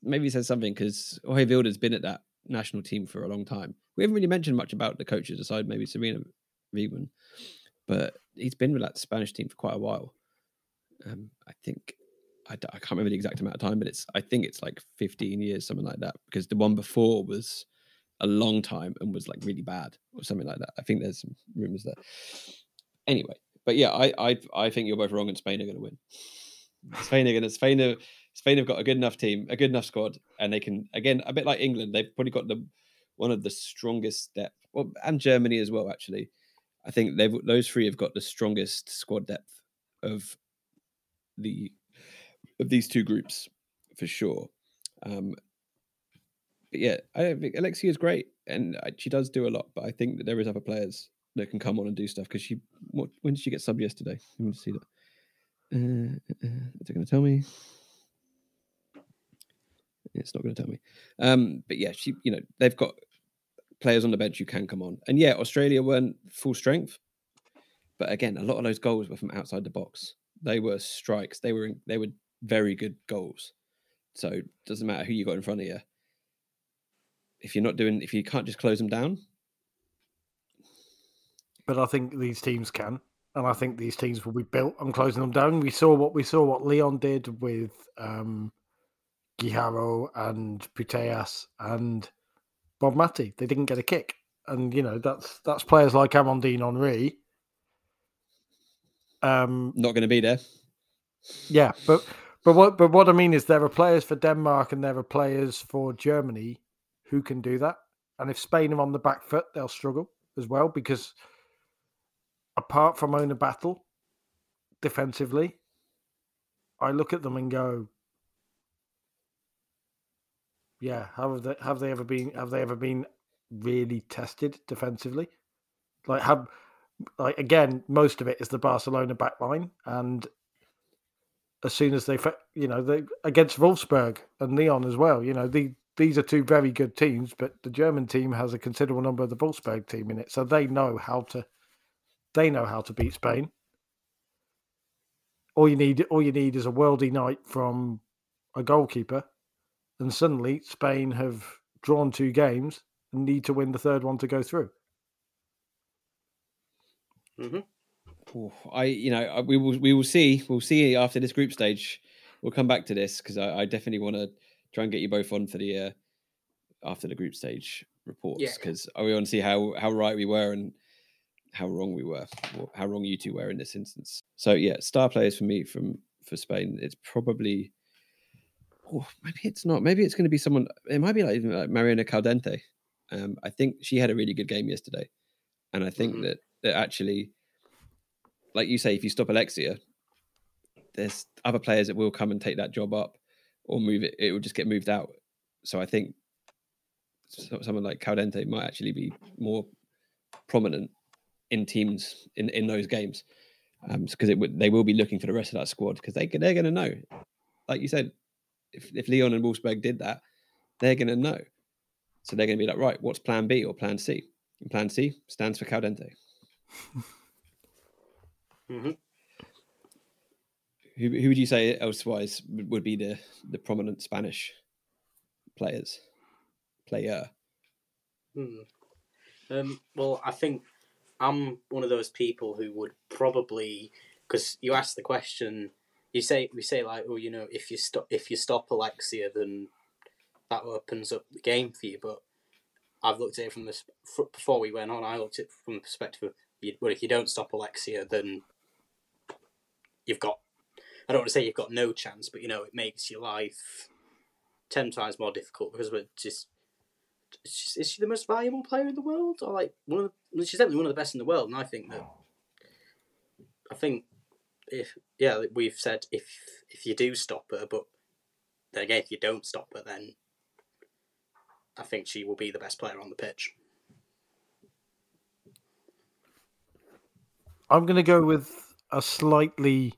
maybe says something because Jorge Vilda's been at that national team for a long time. We haven't really mentioned much about the coaches aside maybe Serena Wiegman, but he's been with that Spanish team for quite a while. I can't remember the exact amount of time, but I think it's like 15 years, something like that, because the one before was a long time and was like really bad or something like that. I think there's some rumours there. Anyway, but yeah, I think you're both wrong and Spain are going to win. Spain have got a good enough team, a good enough squad, and they can, again, a bit like England, they've probably got one of the strongest depth, well, and Germany as well, actually. I think those three have got the strongest squad depth of these two groups, for sure. But yeah, I don't think Alexia is great, and she does do a lot, but I think that there is other players that can come on and do stuff, because when did she get subbed yesterday? I want to see that. Is it going to tell me? It's not going to tell me. But yeah, they've got players on the bench who can come on. And yeah, Australia weren't full strength. But again, a lot of those goals were from outside the box. They were strikes. They were very good goals. So it doesn't matter who you got in front of you. If you can't just close them down. But I think these teams can. And I think these teams will be built on closing them down. We saw what Leon did with Guijarro and Putellas and Bonmatí. They didn't get a kick. And, that's players like Amandine Henry. Not going to be there. Yeah, but what I mean is there are players for Denmark and there are players for Germany who can do that. And if Spain are on the back foot, they'll struggle as well because apart from owner battle, defensively, I look at them and go, yeah, have they ever been really tested defensively? Again, most of it is the Barcelona backline, and as soon as they against Wolfsburg and Lyon as well, these are two very good teams, but the German team has a considerable number of the Wolfsburg team in it, so they know how to beat Spain. All you need is a worldie night from a goalkeeper, and suddenly Spain have drawn two games and need to win the third one to go through. Mm-hmm. We'll see after this group stage. We'll come back to this because I definitely want to try and get you both on for the after the group stage reports because I want to see how right we were and how wrong we were, or how wrong you two were in this instance. So yeah, star players for me for Spain. It's probably, maybe it's not. Maybe it's going to be someone. It might be even like Mariona Caldentey. I think she had a really good game yesterday, and I think that actually, like you say, if you stop Alexia, there's other players that will come and take that job up, or move it. It will just get moved out. So I think someone like Caldentey might actually be more prominent in teams in those games because they will be looking for the rest of that squad because they're going to know, like you said, if Leon and Wolfsburg did that, they're going to know, so they're going to be like, right, what's plan B or plan C? And plan C stands for Caldentey. Mm-hmm. Who would you say elsewise would be the prominent Spanish player? Well, I think I'm one of those people who would probably, because you ask the question, we say like, oh, if you stop Alexia, then that opens up the game for you. But I've looked at it from this before we went on. I looked at it from the perspective of, well, if you don't stop Alexia, then you've got, I don't want to say you've got no chance, but, you know, it makes your life 10 times more difficult because we're just, is she the most valuable player in the world? Or like one of the, she's definitely one of the best in the world. And I think that, we've said if you do stop her, but then again, if you don't stop her, then I think she will be the best player on the pitch. I'm going to go with a slightly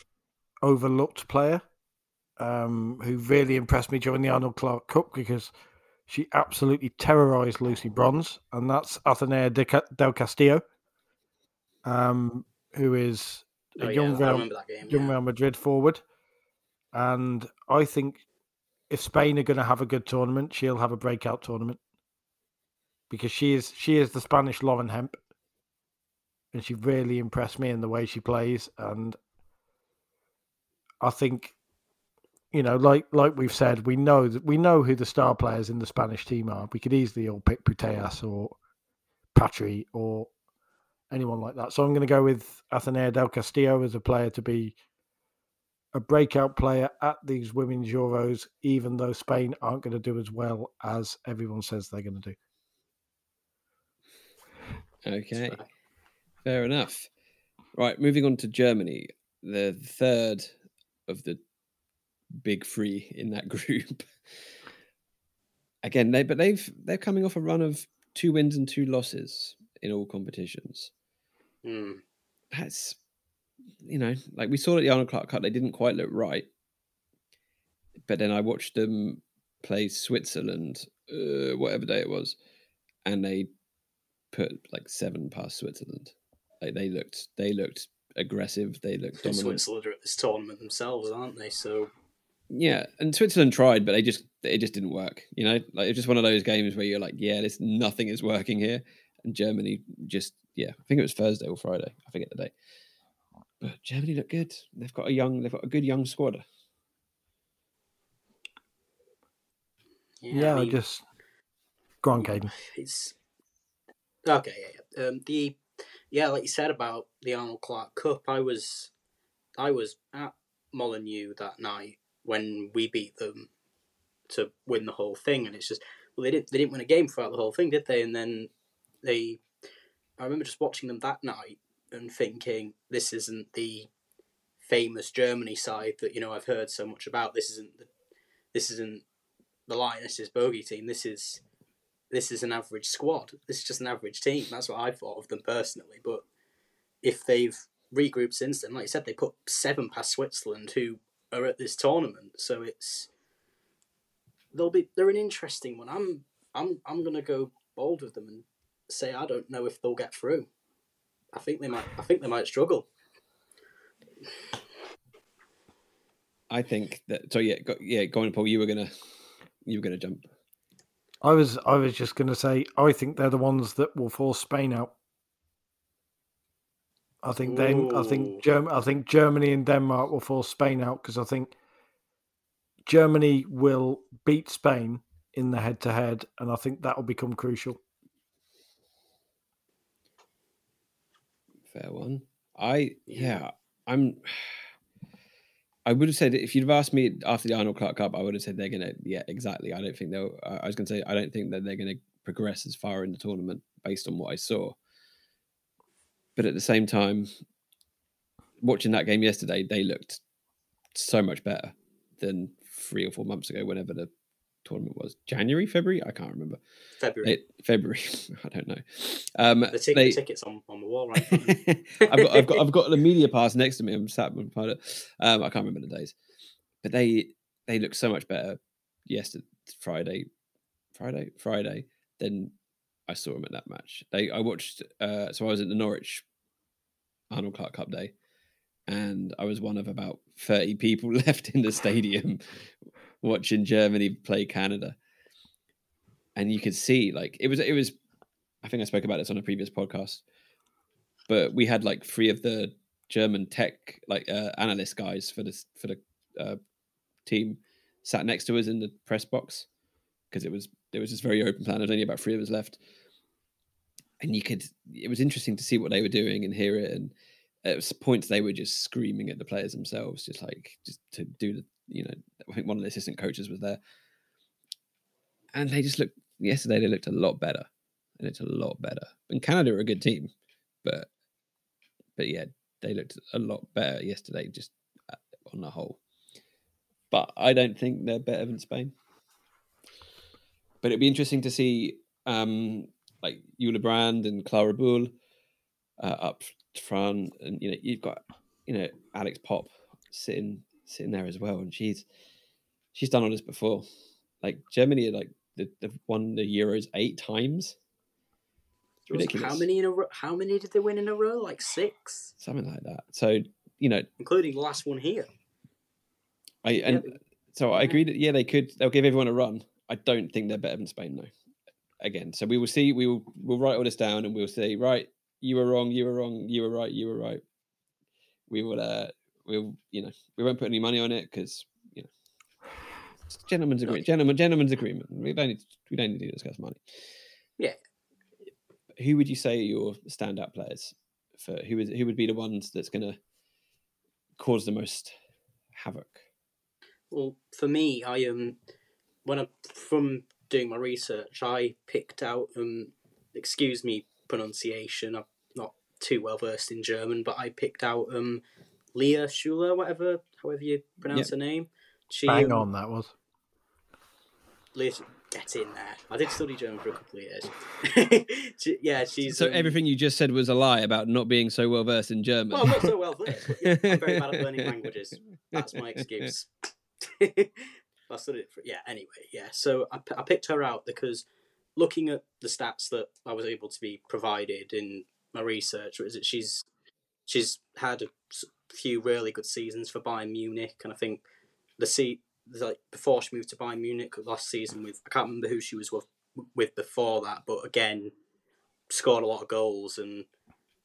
overlooked player who really impressed me during the Arnold Clark Cup because she absolutely terrorised Lucy Bronze, and that's Atenea del Castillo, who is a young Real Madrid forward. And I think if Spain are going to have a good tournament, she'll have a breakout tournament because she is the Spanish Lauren Hemp. And she really impressed me in the way she plays. And I think, you know, like we've said, we know who the star players in the Spanish team are. We could easily all pick Putellas or Patry or anyone like that. So I'm going to go with Atenea del Castillo as a player to be a breakout player at these Women's Euros, even though Spain aren't going to do as well as everyone says they're going to do. Okay. So. Fair enough. Right, moving on to Germany, the third of the big three in that group. Again, they're coming off a run of 2 wins and 2 losses in all competitions. Mm. That's, you know, like we saw at the Arnold Clark Cup, they didn't quite look right. But then I watched them play Switzerland, whatever day it was, and they put like 7 past Switzerland. Like they looked aggressive. They looked dominant. Switzerland are at this tournament themselves, aren't they? So yeah, and Switzerland tried, but it just didn't work. You know, like it's just one of those games where you're like, yeah, this nothing is working here. And Germany just, yeah, I think it was Thursday or Friday. I forget the day. But Germany looked good. They've got a good young squad. Yeah, I mean, just go on, Caden. It's okay. Yeah. Yeah, like you said about the Arnold Clark Cup, I was at Molineux that night when we beat them to win the whole thing, and it's just, well, they didn't win a game throughout the whole thing, did they? And then I remember just watching them that night and thinking, this isn't the famous Germany side that, you know, I've heard so much about. This isn't the Lionesses bogey team. This is an average squad. This is just an average team. That's what I thought of them personally. But if they've regrouped since then, like you said, they put 7 past Switzerland, who are at this tournament. So they're an interesting one. I'm gonna go bold with them and say I don't know if they'll get through. I think they might struggle. I think that. So go on, Paul. You were gonna jump. I was just going to say, I think they're the ones that will force Spain out. I think Germany and Denmark will force Spain out because I think Germany will beat Spain in the head-to-head, and I think that will become crucial. Fair one. I would have said, if you'd have asked me after the Arnold Clark Cup, I would have said they're going to, yeah, exactly. I don't think that they're going to progress as far in the tournament based on what I saw. But at the same time, watching that game yesterday, they looked so much better than 3 or 4 months ago, whenever the tournament was. January, February? I can't remember. February. I don't know. The tickets on the wall, right? I've got the media pass next to me. I'm sat on pilot. I can't remember the days, but they looked so much better yesterday, Friday than I saw them at that match. I was at the Norwich Arnold Clark Cup day, and I was one of about 30 people left in the stadium watching Germany play Canada. And you could see, like, it was, I think I spoke about this on a previous podcast, but we had like 3 of the German tech, like analyst guys for the team sat next to us in the press box. because it was just very open plan. There's only about three of us left, and it was interesting to see what they were doing and hear it. And at points they were just screaming at the players themselves, just to do the, I think one of the assistant coaches was there, and they just looked. Yesterday they looked a lot better. And Canada are a good team, but yeah, they looked a lot better yesterday, just on the whole. But I don't think they're better than Spain. But it'd be interesting to see, like Jule Brand and Clara Bühl up front, and you've got Alex Pop sitting there as well, and she's done all this before. Like Germany, they've won the Euros 8 times. It's ridiculous. How many in a row? How many did they win in a row? Like 6, something like that. So including the last one here. I agree that they'll give everyone a run. I don't think they're better than Spain though. Again, so we will see. We'll write all this down, and we'll say, right, you were wrong, you were wrong, you were right, you were right. We will. We won't put any money on it because it's gentlemen's agreement. Gentlemen's agreement. We don't need to discuss money. Yeah. Who would you say are your standout players? Who would be the ones that's going to cause the most havoc? Well, for me, from doing my research, I picked out, excuse me pronunciation, I'm not too well versed in German, but I picked out Lea Schüller, however you pronounce her name. Bang on, that was. Lea, get in there. I did study German for a couple of years. She's... So everything you just said was a lie about not being so well versed in German. Well, I'm not so well versed, but I'm very bad at learning languages. That's my excuse. I studied it for... So I picked her out because looking at the stats that I was able to be provided in my research, is that she's had a few really good seasons for Bayern Munich, and I think before she moved to Bayern Munich last season with, I can't remember who she was with before that, but again, scored a lot of goals, and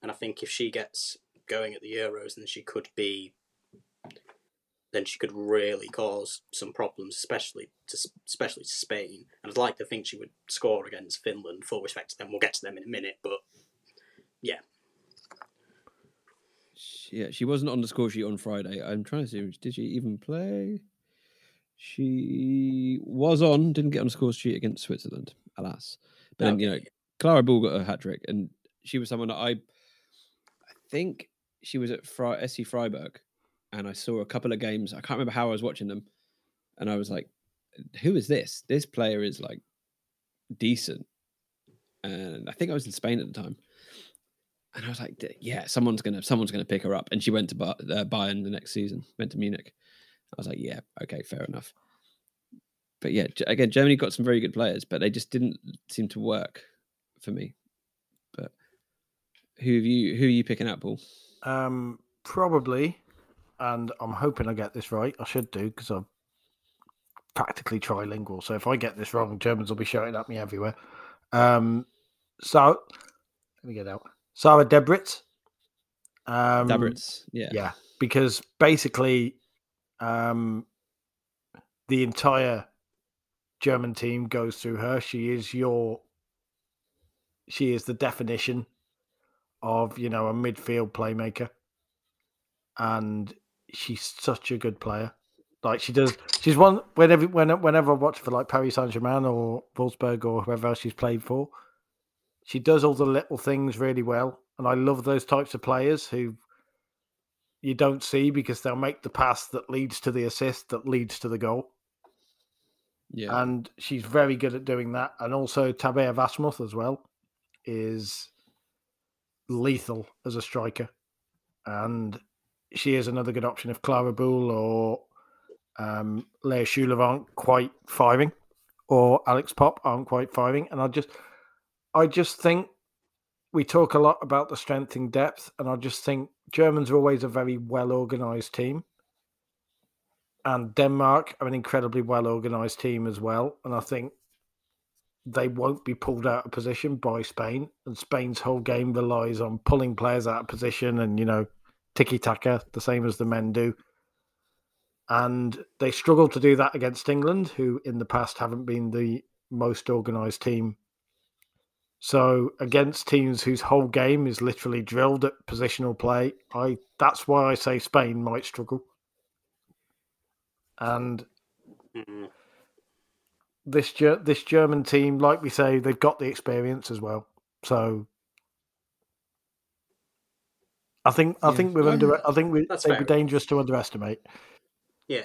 I think if she gets going at the Euros, then she could really cause some problems, especially to Spain. And I'd like to think she would score against Finland, full respect to them. We'll get to them in a minute, but yeah. Yeah, she wasn't on the score sheet on Friday. I'm trying to see, did she even play? She was on, didn't get on the score sheet against Switzerland, alas. But then, Clara Bühl got her hat-trick, and she was someone that I think she was at SC Freiburg, and I saw a couple of games. I can't remember how I was watching them, and I was like, who is this? This player is, decent. And I think I was in Spain at the time. And I was like, yeah, someone's gonna pick her up. And she went to Bayern the next season, went to Munich. I was like, yeah, okay, fair enough. But yeah, again, Germany got some very good players, but they just didn't seem to work for me. But who are you picking up, Paul? Probably, and I'm hoping I get this right. I should do, because I'm practically trilingual. So if I get this wrong, Germans will be shouting at me everywhere. So let me get out. Sarah Debritz. Yeah, because basically the entire German team goes through her. She is the definition of, a midfield playmaker. And she's such a good player. She's one, whenever I watch for Paris Saint-Germain or Wolfsburg or whoever else she's played for, she does all the little things really well, and I love those types of players who you don't see, because they'll make the pass that leads to the assist that leads to the goal. Yeah, and she's very good at doing that. And also Tabea Wasmuth as well is lethal as a striker, and she is another good option if Clara Bühl or Lea Schüller aren't quite firing, or Alex Pop aren't quite firing, and I just think we talk a lot about the strength and depth, and I just think Germans are always a very well-organised team. And Denmark are an incredibly well-organised team as well. And I think they won't be pulled out of position by Spain. And Spain's whole game relies on pulling players out of position and, tiki-taka, the same as the men do. And they struggle to do that against England, who in the past haven't been the most organised team. So against teams whose whole game is literally drilled at positional play, that's why I say Spain might struggle. And this German team, like we say, they've got the experience as well. So I think they'd be dangerous to underestimate. Yeah.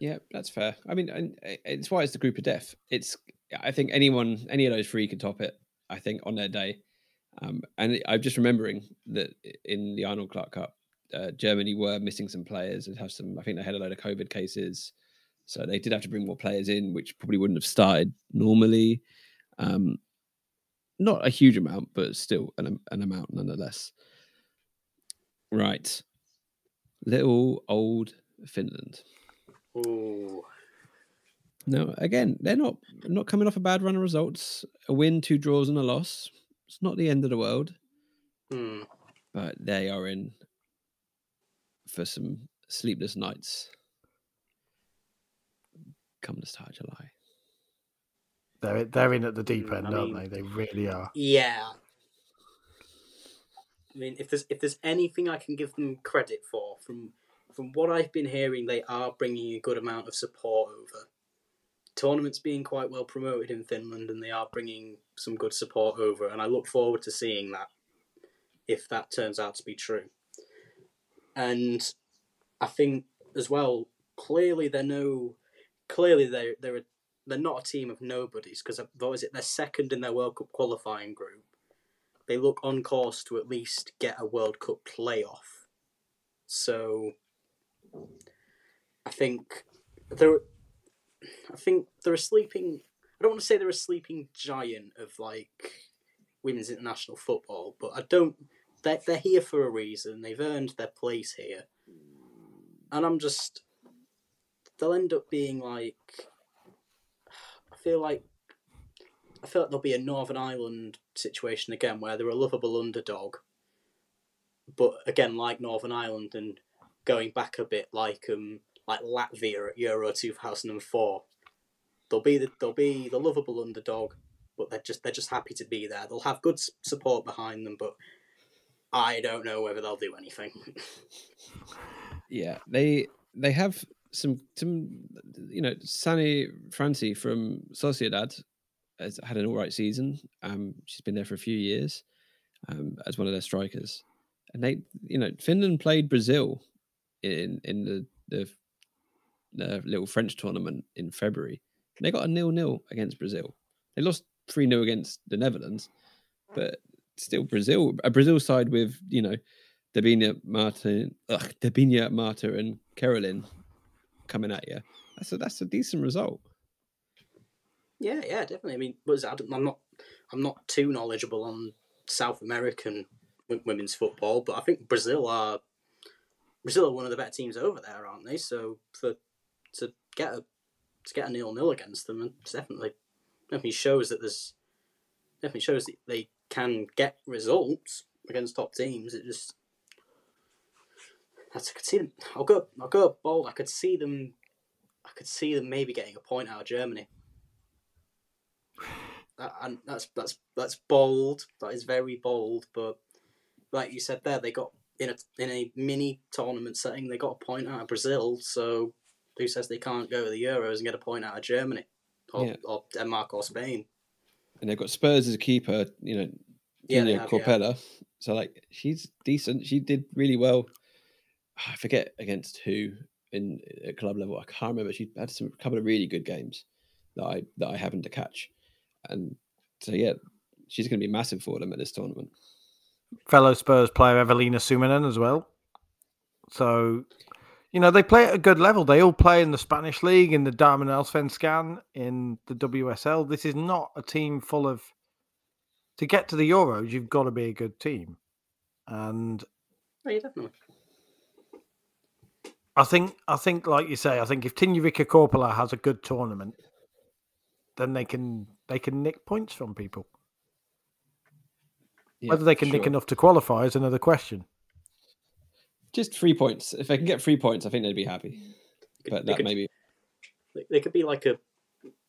Yeah, that's fair. I mean, it's why it's the group of death. I think any of those three could top it, I think, on their day. And I'm just remembering that in the Arnold Clark Cup, Germany were missing some players and I think they had a load of COVID cases. So they did have to bring more players in, which probably wouldn't have started normally. Not a huge amount, but still an amount nonetheless. Right. Little old Finland. Ooh. No, again, they're not coming off a bad run of results. A win, 2 draws, and a loss. It's not the end of the world. Mm. But they are in for some sleepless nights come the start of July. They're in at the deep end, aren't they? They really are. Yeah. I mean, if there's anything I can give them credit for, from what I've been hearing, they are bringing a good amount of support over. Tournament's being quite well promoted in Finland, and they are bringing some good support over, and I look forward to seeing that, if that turns out to be true. And I think as well, clearly they're not a team of nobodies, because they're second in their World Cup qualifying group. They look on course to at least get a World Cup playoff. So I think they're a sleeping... I don't want to say they're a sleeping giant of, women's international football, but I don't... They're here for a reason. They've earned their place here. And I'm just... They'll end up being, I feel like there'll be a Northern Ireland situation again, where they're a lovable underdog. But again, like Northern Ireland, and going back a bit, like Latvia at Euro 2004, they'll be the lovable underdog, but they're just happy to be there. They'll have good support behind them, but I don't know whether they'll do anything. Yeah, they have some Sani Franci from Sociedad has had an all right season. She's been there for a few years as one of their strikers, and Finland played Brazil in the little French tournament in February. And they got a 0-0 against Brazil. They lost 3-0 against the Netherlands, but still a Brazil side with Debinha Marta and Caroline coming at you. So that's a decent result. Yeah, definitely. I mean, I'm not too knowledgeable on South American women's football, but I think Brazil are one of the better teams over there, aren't they? So to get a 0-0 against them, it's definitely shows that they can get results against top teams. I could see them. I'll go bold. I could see them maybe getting a point out of Germany. And that's bold. That is very bold. But like you said there, they got in a mini tournament setting, they got a point out of Brazil. So who says they can't go to the Euros and get a point out of Germany or Denmark or Spain? And they've got Spurs as a keeper. Corpella. Yeah. So she's decent. She did really well. I forget against who in at club level. I can't remember. She had a couple of really good games that I happened to catch. And so, yeah, she's going to be massive for them at this tournament. Fellow Spurs player Evelina Sumanen as well. So, they play at a good level. They all play in the Spanish League, in the Diamond Allsvenskan, in the WSL. This is not a team full of... To get to the Euros, you've got to be a good team. And... Oh, yeah, definitely. I think, like you say, I think if Tinjurica Korpela has a good tournament, then they can nick points from people. Yeah, whether they can nick enough to qualify is another question. Just 3 points. If they can get 3 points, I think they'd be happy. But that maybe they could be like a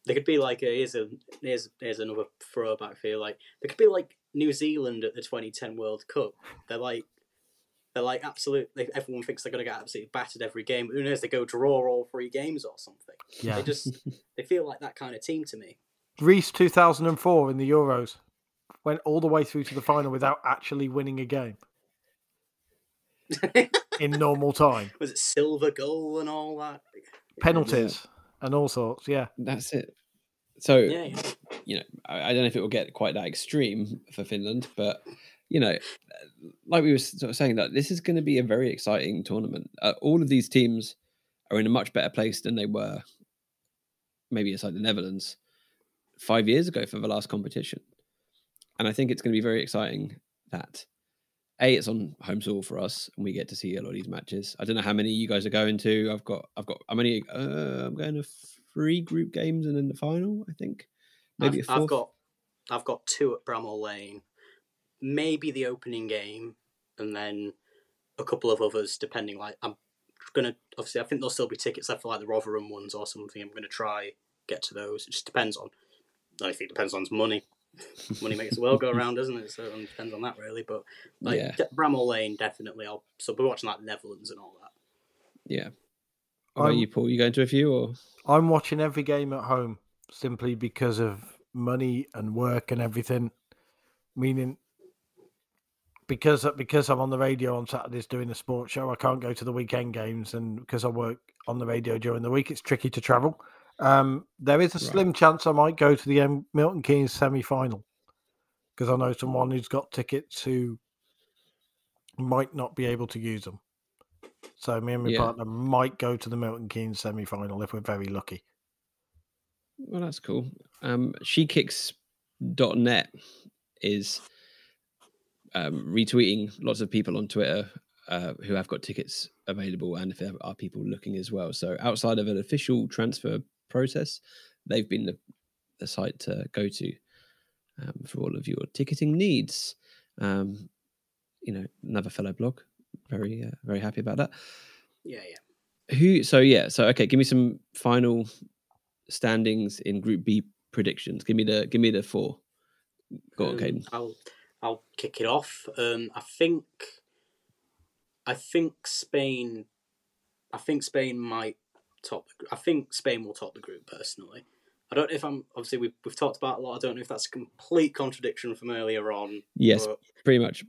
They could be like, here's another throwback for you. Like, they could be like New Zealand at the 2010 World Cup. They're like absolute. Everyone thinks they're going to get absolutely battered every game. Who knows? They go draw all three games or something. Yeah. They feel like that kind of team to me. Greece 2004 in the Euros went all the way through to the final without actually winning a game in normal time. Was it silver goal and all that? Penalties. Yeah. And all sorts, yeah. That's it. So, you know, I don't know if it will get quite that extreme for Finland, but, you know, like we were sort of saying, that this is going to be a very exciting tournament. All of these teams are in a much better place than they were, maybe aside the Netherlands, 5 years ago for the last competition. And I think it's going to be very exciting that, A, it's on home soil for us, and we get to see a lot of these matches. I don't know how many you guys are going to. I've got how many? I'm going to 3 group games and then the final. I think maybe a fourth. I've got 2 at Bramall Lane, maybe the opening game, and then a couple of others depending. Like I'm gonna obviously, I think there'll still be tickets left for like the Rotherham ones or something. I'm gonna try get to those. It just depends on. I think it depends on money. Money makes the world go around, doesn't it? So it depends on that, really. But like Bramall Lane, definitely. So we're watching like Netherlands and all that. Yeah. Are you, Paul? You going to a few? Or I'm watching every game at home simply because of money and work and everything. Meaning, because I'm on the radio on Saturdays doing a sports show, I can't go to the weekend games, and because I work on the radio during the week, it's tricky to travel. There is a slim chance I might go to the Milton Keynes semi-final because I know someone who's got tickets who might not be able to use them. So me and my partner might go to the Milton Keynes semi-final if we're very lucky. Well, that's cool. Shekicks.net is retweeting lots of people on Twitter who have got tickets available and if there are people looking as well. So outside of an official transfer process, they've been the site to go to for all of your ticketing needs. You know, another fellow blog. Very, very happy about that. Yeah. So, okay, give me some final standings in Group B predictions. Give me the 4. Go on, Caden. I'll kick it off. I think Spain will top the group personally. I don't know if we've talked about a lot. I don't know if that's a complete contradiction from earlier on. Yes, but pretty much.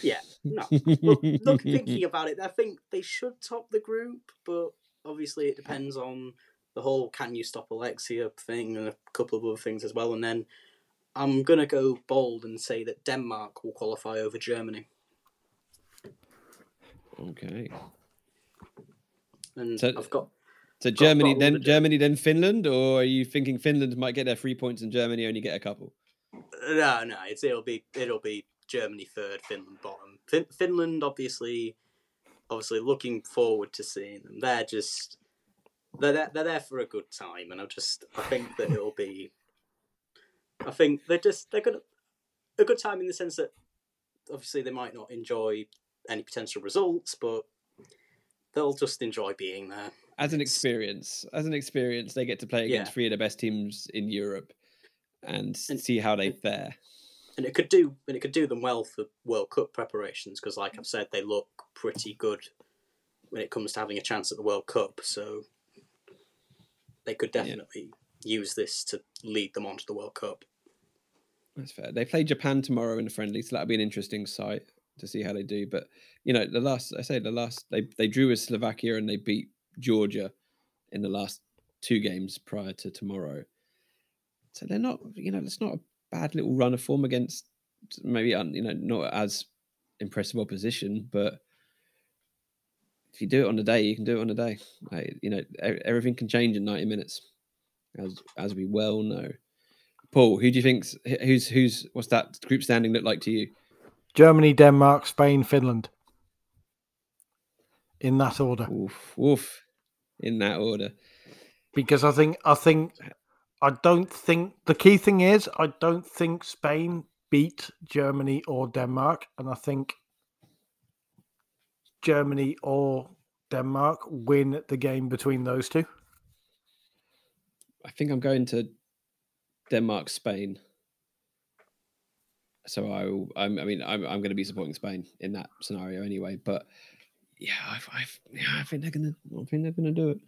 Yeah, no. Look, thinking about it, I think they should top the group, but obviously it depends on the whole "can you stop Alexia" thing and a couple of other things as well. And then I'm gonna go bold and say that Denmark will qualify over Germany. Okay. And Germany, then Finland, or are you thinking Finland might get their 3 points and Germany only get a couple? No, it'll be Germany third, Finland bottom. Finland, obviously looking forward to seeing them. They're there for a good time, and they're gonna a good time in the sense that obviously they might not enjoy any potential results, but they'll just enjoy being there. As an experience, they get to play against 3 of the best teams in Europe and see how they fare. And it could do them well for World Cup preparations because, like I've said, they look pretty good when it comes to having a chance at the World Cup. So they could definitely use this to lead them on to the World Cup. That's fair. They play Japan tomorrow in the friendly, so that'll be an interesting sight to see how they do. But you know, they drew with Slovakia and they beat Georgia in the last 2 games prior to tomorrow, so they're not, you know, it's not a bad little run of form against maybe, you know, not as impressive opposition, but if you do it on the day, you can do it on the day. Like, you know, everything can change in 90 minutes, as we well know. Paul, who do you think's what's that group standing look like to you? Germany, Denmark, Spain, Finland. In that order. Oof. In that order. Because the key thing is I don't think Spain beat Germany or Denmark, and I think Germany or Denmark win the game between those 2. I think I'm going to Denmark, Spain. So I'm going to be supporting Spain in that scenario anyway. But yeah, I think they're going to. I think they're going to do it.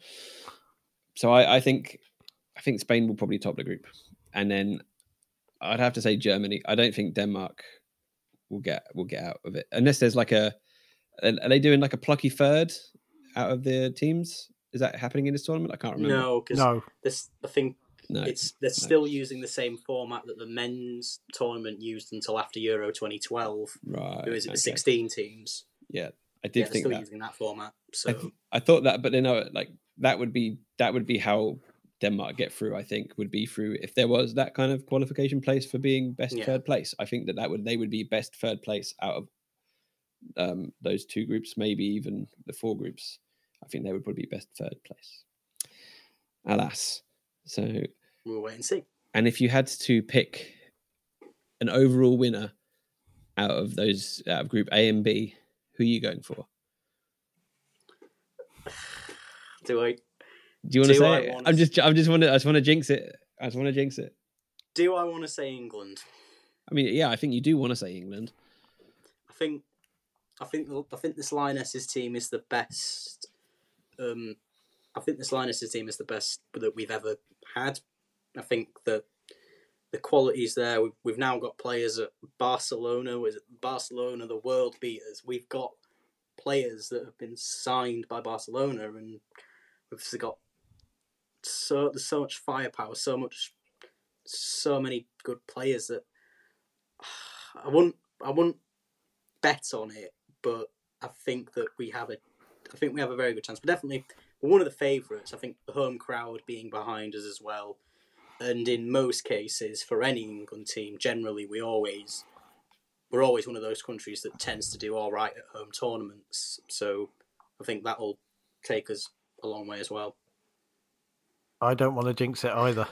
So I think Spain will probably top the group, and then I'd have to say Germany. I don't think Denmark will get out of it unless there's like a. Are they doing like a plucky third out of the teams? Is that happening in this tournament? I can't remember. No, because they're still using the same format that the men's tournament used until after Euro 2012. Right. Who is it? Okay. 16 teams. Yeah, I did think they're still using that format. So I thought that, but that would be how Denmark get through. I think would be through if there was that kind of qualification place for being best third place. I think that would be best third place out of those two groups, maybe even the four groups. I think they would probably be best third place. Alas. So we'll wait and see. And if you had to pick an overall winner out of Group A and B, who are you going for? Do you want to say it? I just want to jinx it. Do I want to say England? I mean, yeah, I think you do want to say England. I think this Lionesses team is the best. I think this Lionesses team is the best that we've ever had. I think that the quality's there. We've now got players at Barcelona, the world beaters. We've got players that have been signed by Barcelona, and we've got there's so much firepower, so many good players that I wouldn't bet on it, but I think that we have a very good chance. But definitely one of the favourites, I think the home crowd being behind us as well. And in most cases, for any England team, generally, we're always one of those countries that tends to do all right at home tournaments. So I think that'll take us a long way as well. I don't want to jinx it either.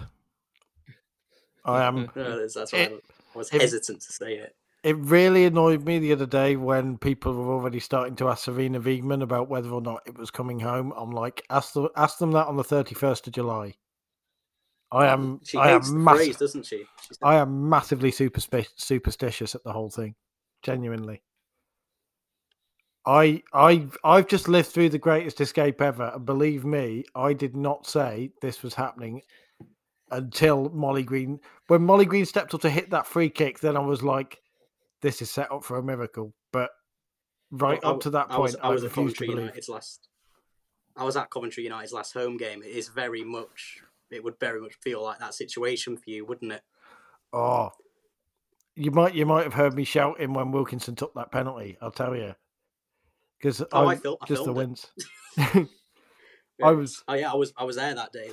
I am. I was hesitant to say it. It really annoyed me the other day when people were already starting to ask Serena Wiegman about whether or not it was coming home. I'm like, ask them that on the 31st of July. She hates the phrase, doesn't she? I am massively superstitious at the whole thing, genuinely. I've just lived through the greatest escape ever, and believe me, I did not say this was happening until when Molly Green stepped up to hit that free kick. Then I was like, this is set up for a miracle, but up to that point, I was at Coventry United's last. I was at Coventry United's last home game. It would very much feel like that situation for you, wouldn't it? Oh, you might have heard me shouting when Wilkinson took that penalty. I'll tell you, because I just the wins. I was there that day.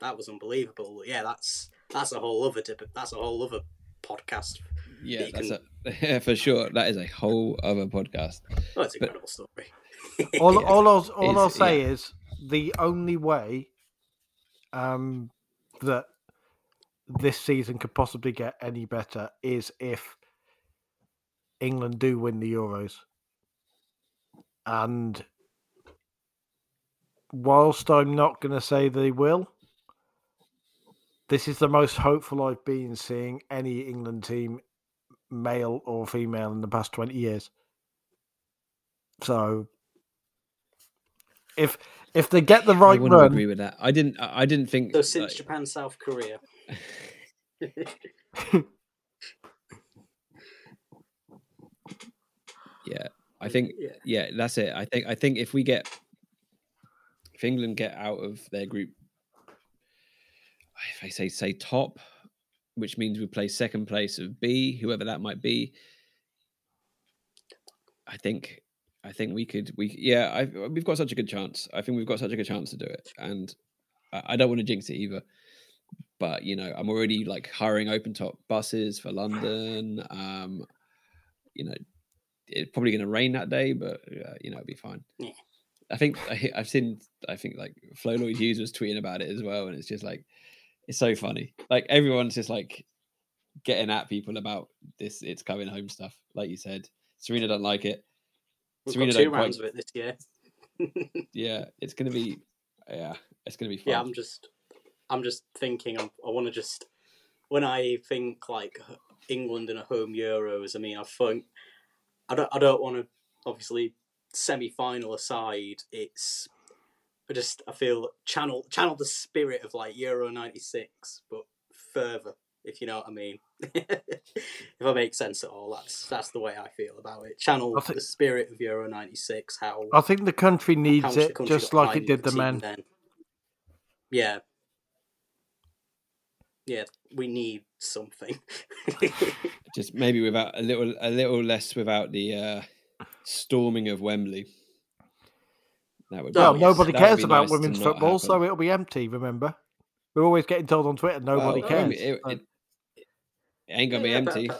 That was unbelievable. Yeah, that's a whole other podcast. Yeah, for sure. That is a whole other podcast. Oh, it's an incredible story. All I'll say is the only way that this season could possibly get any better is if England do win the Euros. And whilst I'm not going to say they will, this is the most hopeful I've been seeing any England team, male or female, in the past 20 years. So, if they get the right run, I agree with that. I didn't think so. Since Japan, South Korea. Yeah, I think. Yeah, that's it. I think if England get out of their group. If I say top, which means we play second place of B, whoever that might be. I think we've got such a good chance. I think we've got such a good chance to do it, and I don't want to jinx it either. But you know, I'm already like hiring open top buses for London. You know, it's probably going to rain that day, but you know, it'll be fine. Yeah. I think like Flo Lloyd Hughes was tweeting about it as well, and it's just like. It's so funny. Like everyone's just like getting at people about this. It's coming home stuff. Like you said, Serena doesn't like it. We've got two rounds of it this year. Yeah, it's going to be. Yeah, it's going to be fun. Yeah, I'm just thinking. I want to just, when I think like England in a home Euros. I mean, I think I don't want to, obviously, semi-final aside. It's I feel channel the spirit of like Euro 96, but further. If you know what I mean. If I make sense at all, that's the way I feel about it. Channel the spirit of Euro 96. How I think the country needs it, just like it did the men. Then. Yeah. Yeah, we need something. Just maybe without a little less without the storming of Wembley. That would. Well, nobody cares about women's football, so it'll be empty. Remember, we're always getting told on Twitter nobody cares. It ain't gonna be empty.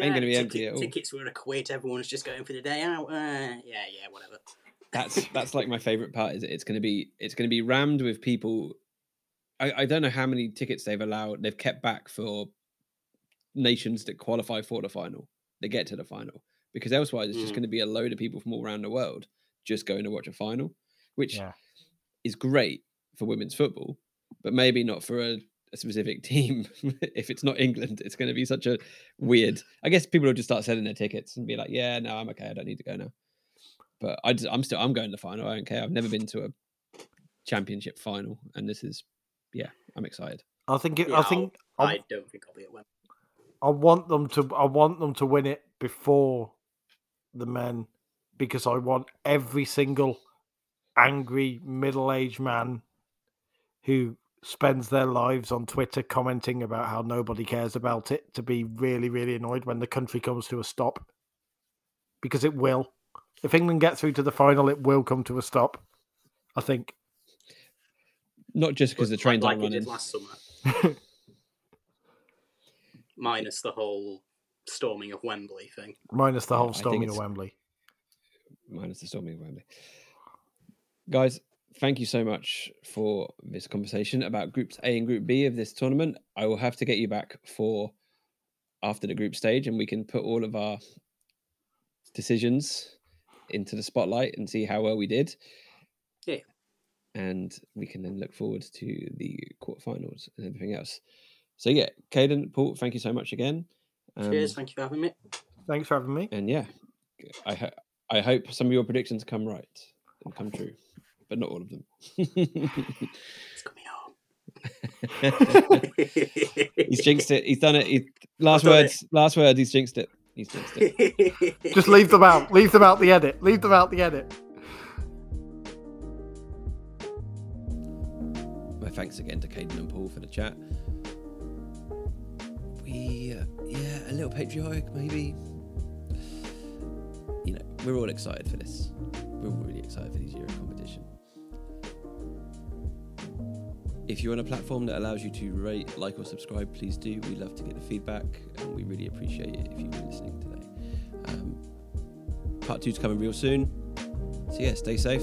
Ain't gonna be empty at all. Tickets were £1. Everyone's just going for the day out. Yeah, whatever. That's like my favourite part. Is it's gonna be rammed with people. I don't know how many tickets they've kept back for nations that qualify for the final. They get to the final because elsewise it's just going to be a load of people from all around the world just going to watch a final, which is great for women's football, but maybe not for a specific team. If it's not England, it's going to be such a weird. I guess people will just start selling their tickets and be like, "Yeah, no, I'm okay. I don't need to go now." But I'm going to the final. I don't care. I've never been to a championship final, and this is. Yeah, I'm excited. I don't think I'll be at Wembley. I want them to win it before the men because I want every single angry middle-aged man who spends their lives on Twitter commenting about how nobody cares about it to be really, really annoyed when the country comes to a stop. Because it will. If England get through to the final, it will come to a stop, I think. Not just because the trains aren't running. Like we did last summer. Minus the whole storming of Wembley thing. Minus the whole storming of Wembley. Minus the storming of Wembley. Guys, thank you so much for this conversation about Groups A and Group B of this tournament. I will have to get you back for after the group stage and we can put all of our decisions into the spotlight and see how well we did. Yeah. And we can then look forward to the quarterfinals and everything else. So, yeah, Caden, Paul, thank you so much again. Cheers. Thank you for having me. Thanks for having me. And, yeah, I hope some of your predictions come right and come true, but not all of them. It's coming on. He's jinxed it. He's done it. Last words. He's jinxed it. Just leave them out. Leave them out the edit. Leave them out the edit. Thanks again to Caden and Paul for the chat. A little patriotic maybe. You know, we're all excited for this. We're all really excited for this Euro competition. If you're on a platform that allows you to rate, like, or subscribe, please do. We love to get the feedback, and we really appreciate it if you've been listening today. Part 2's coming real soon. So yeah, stay safe.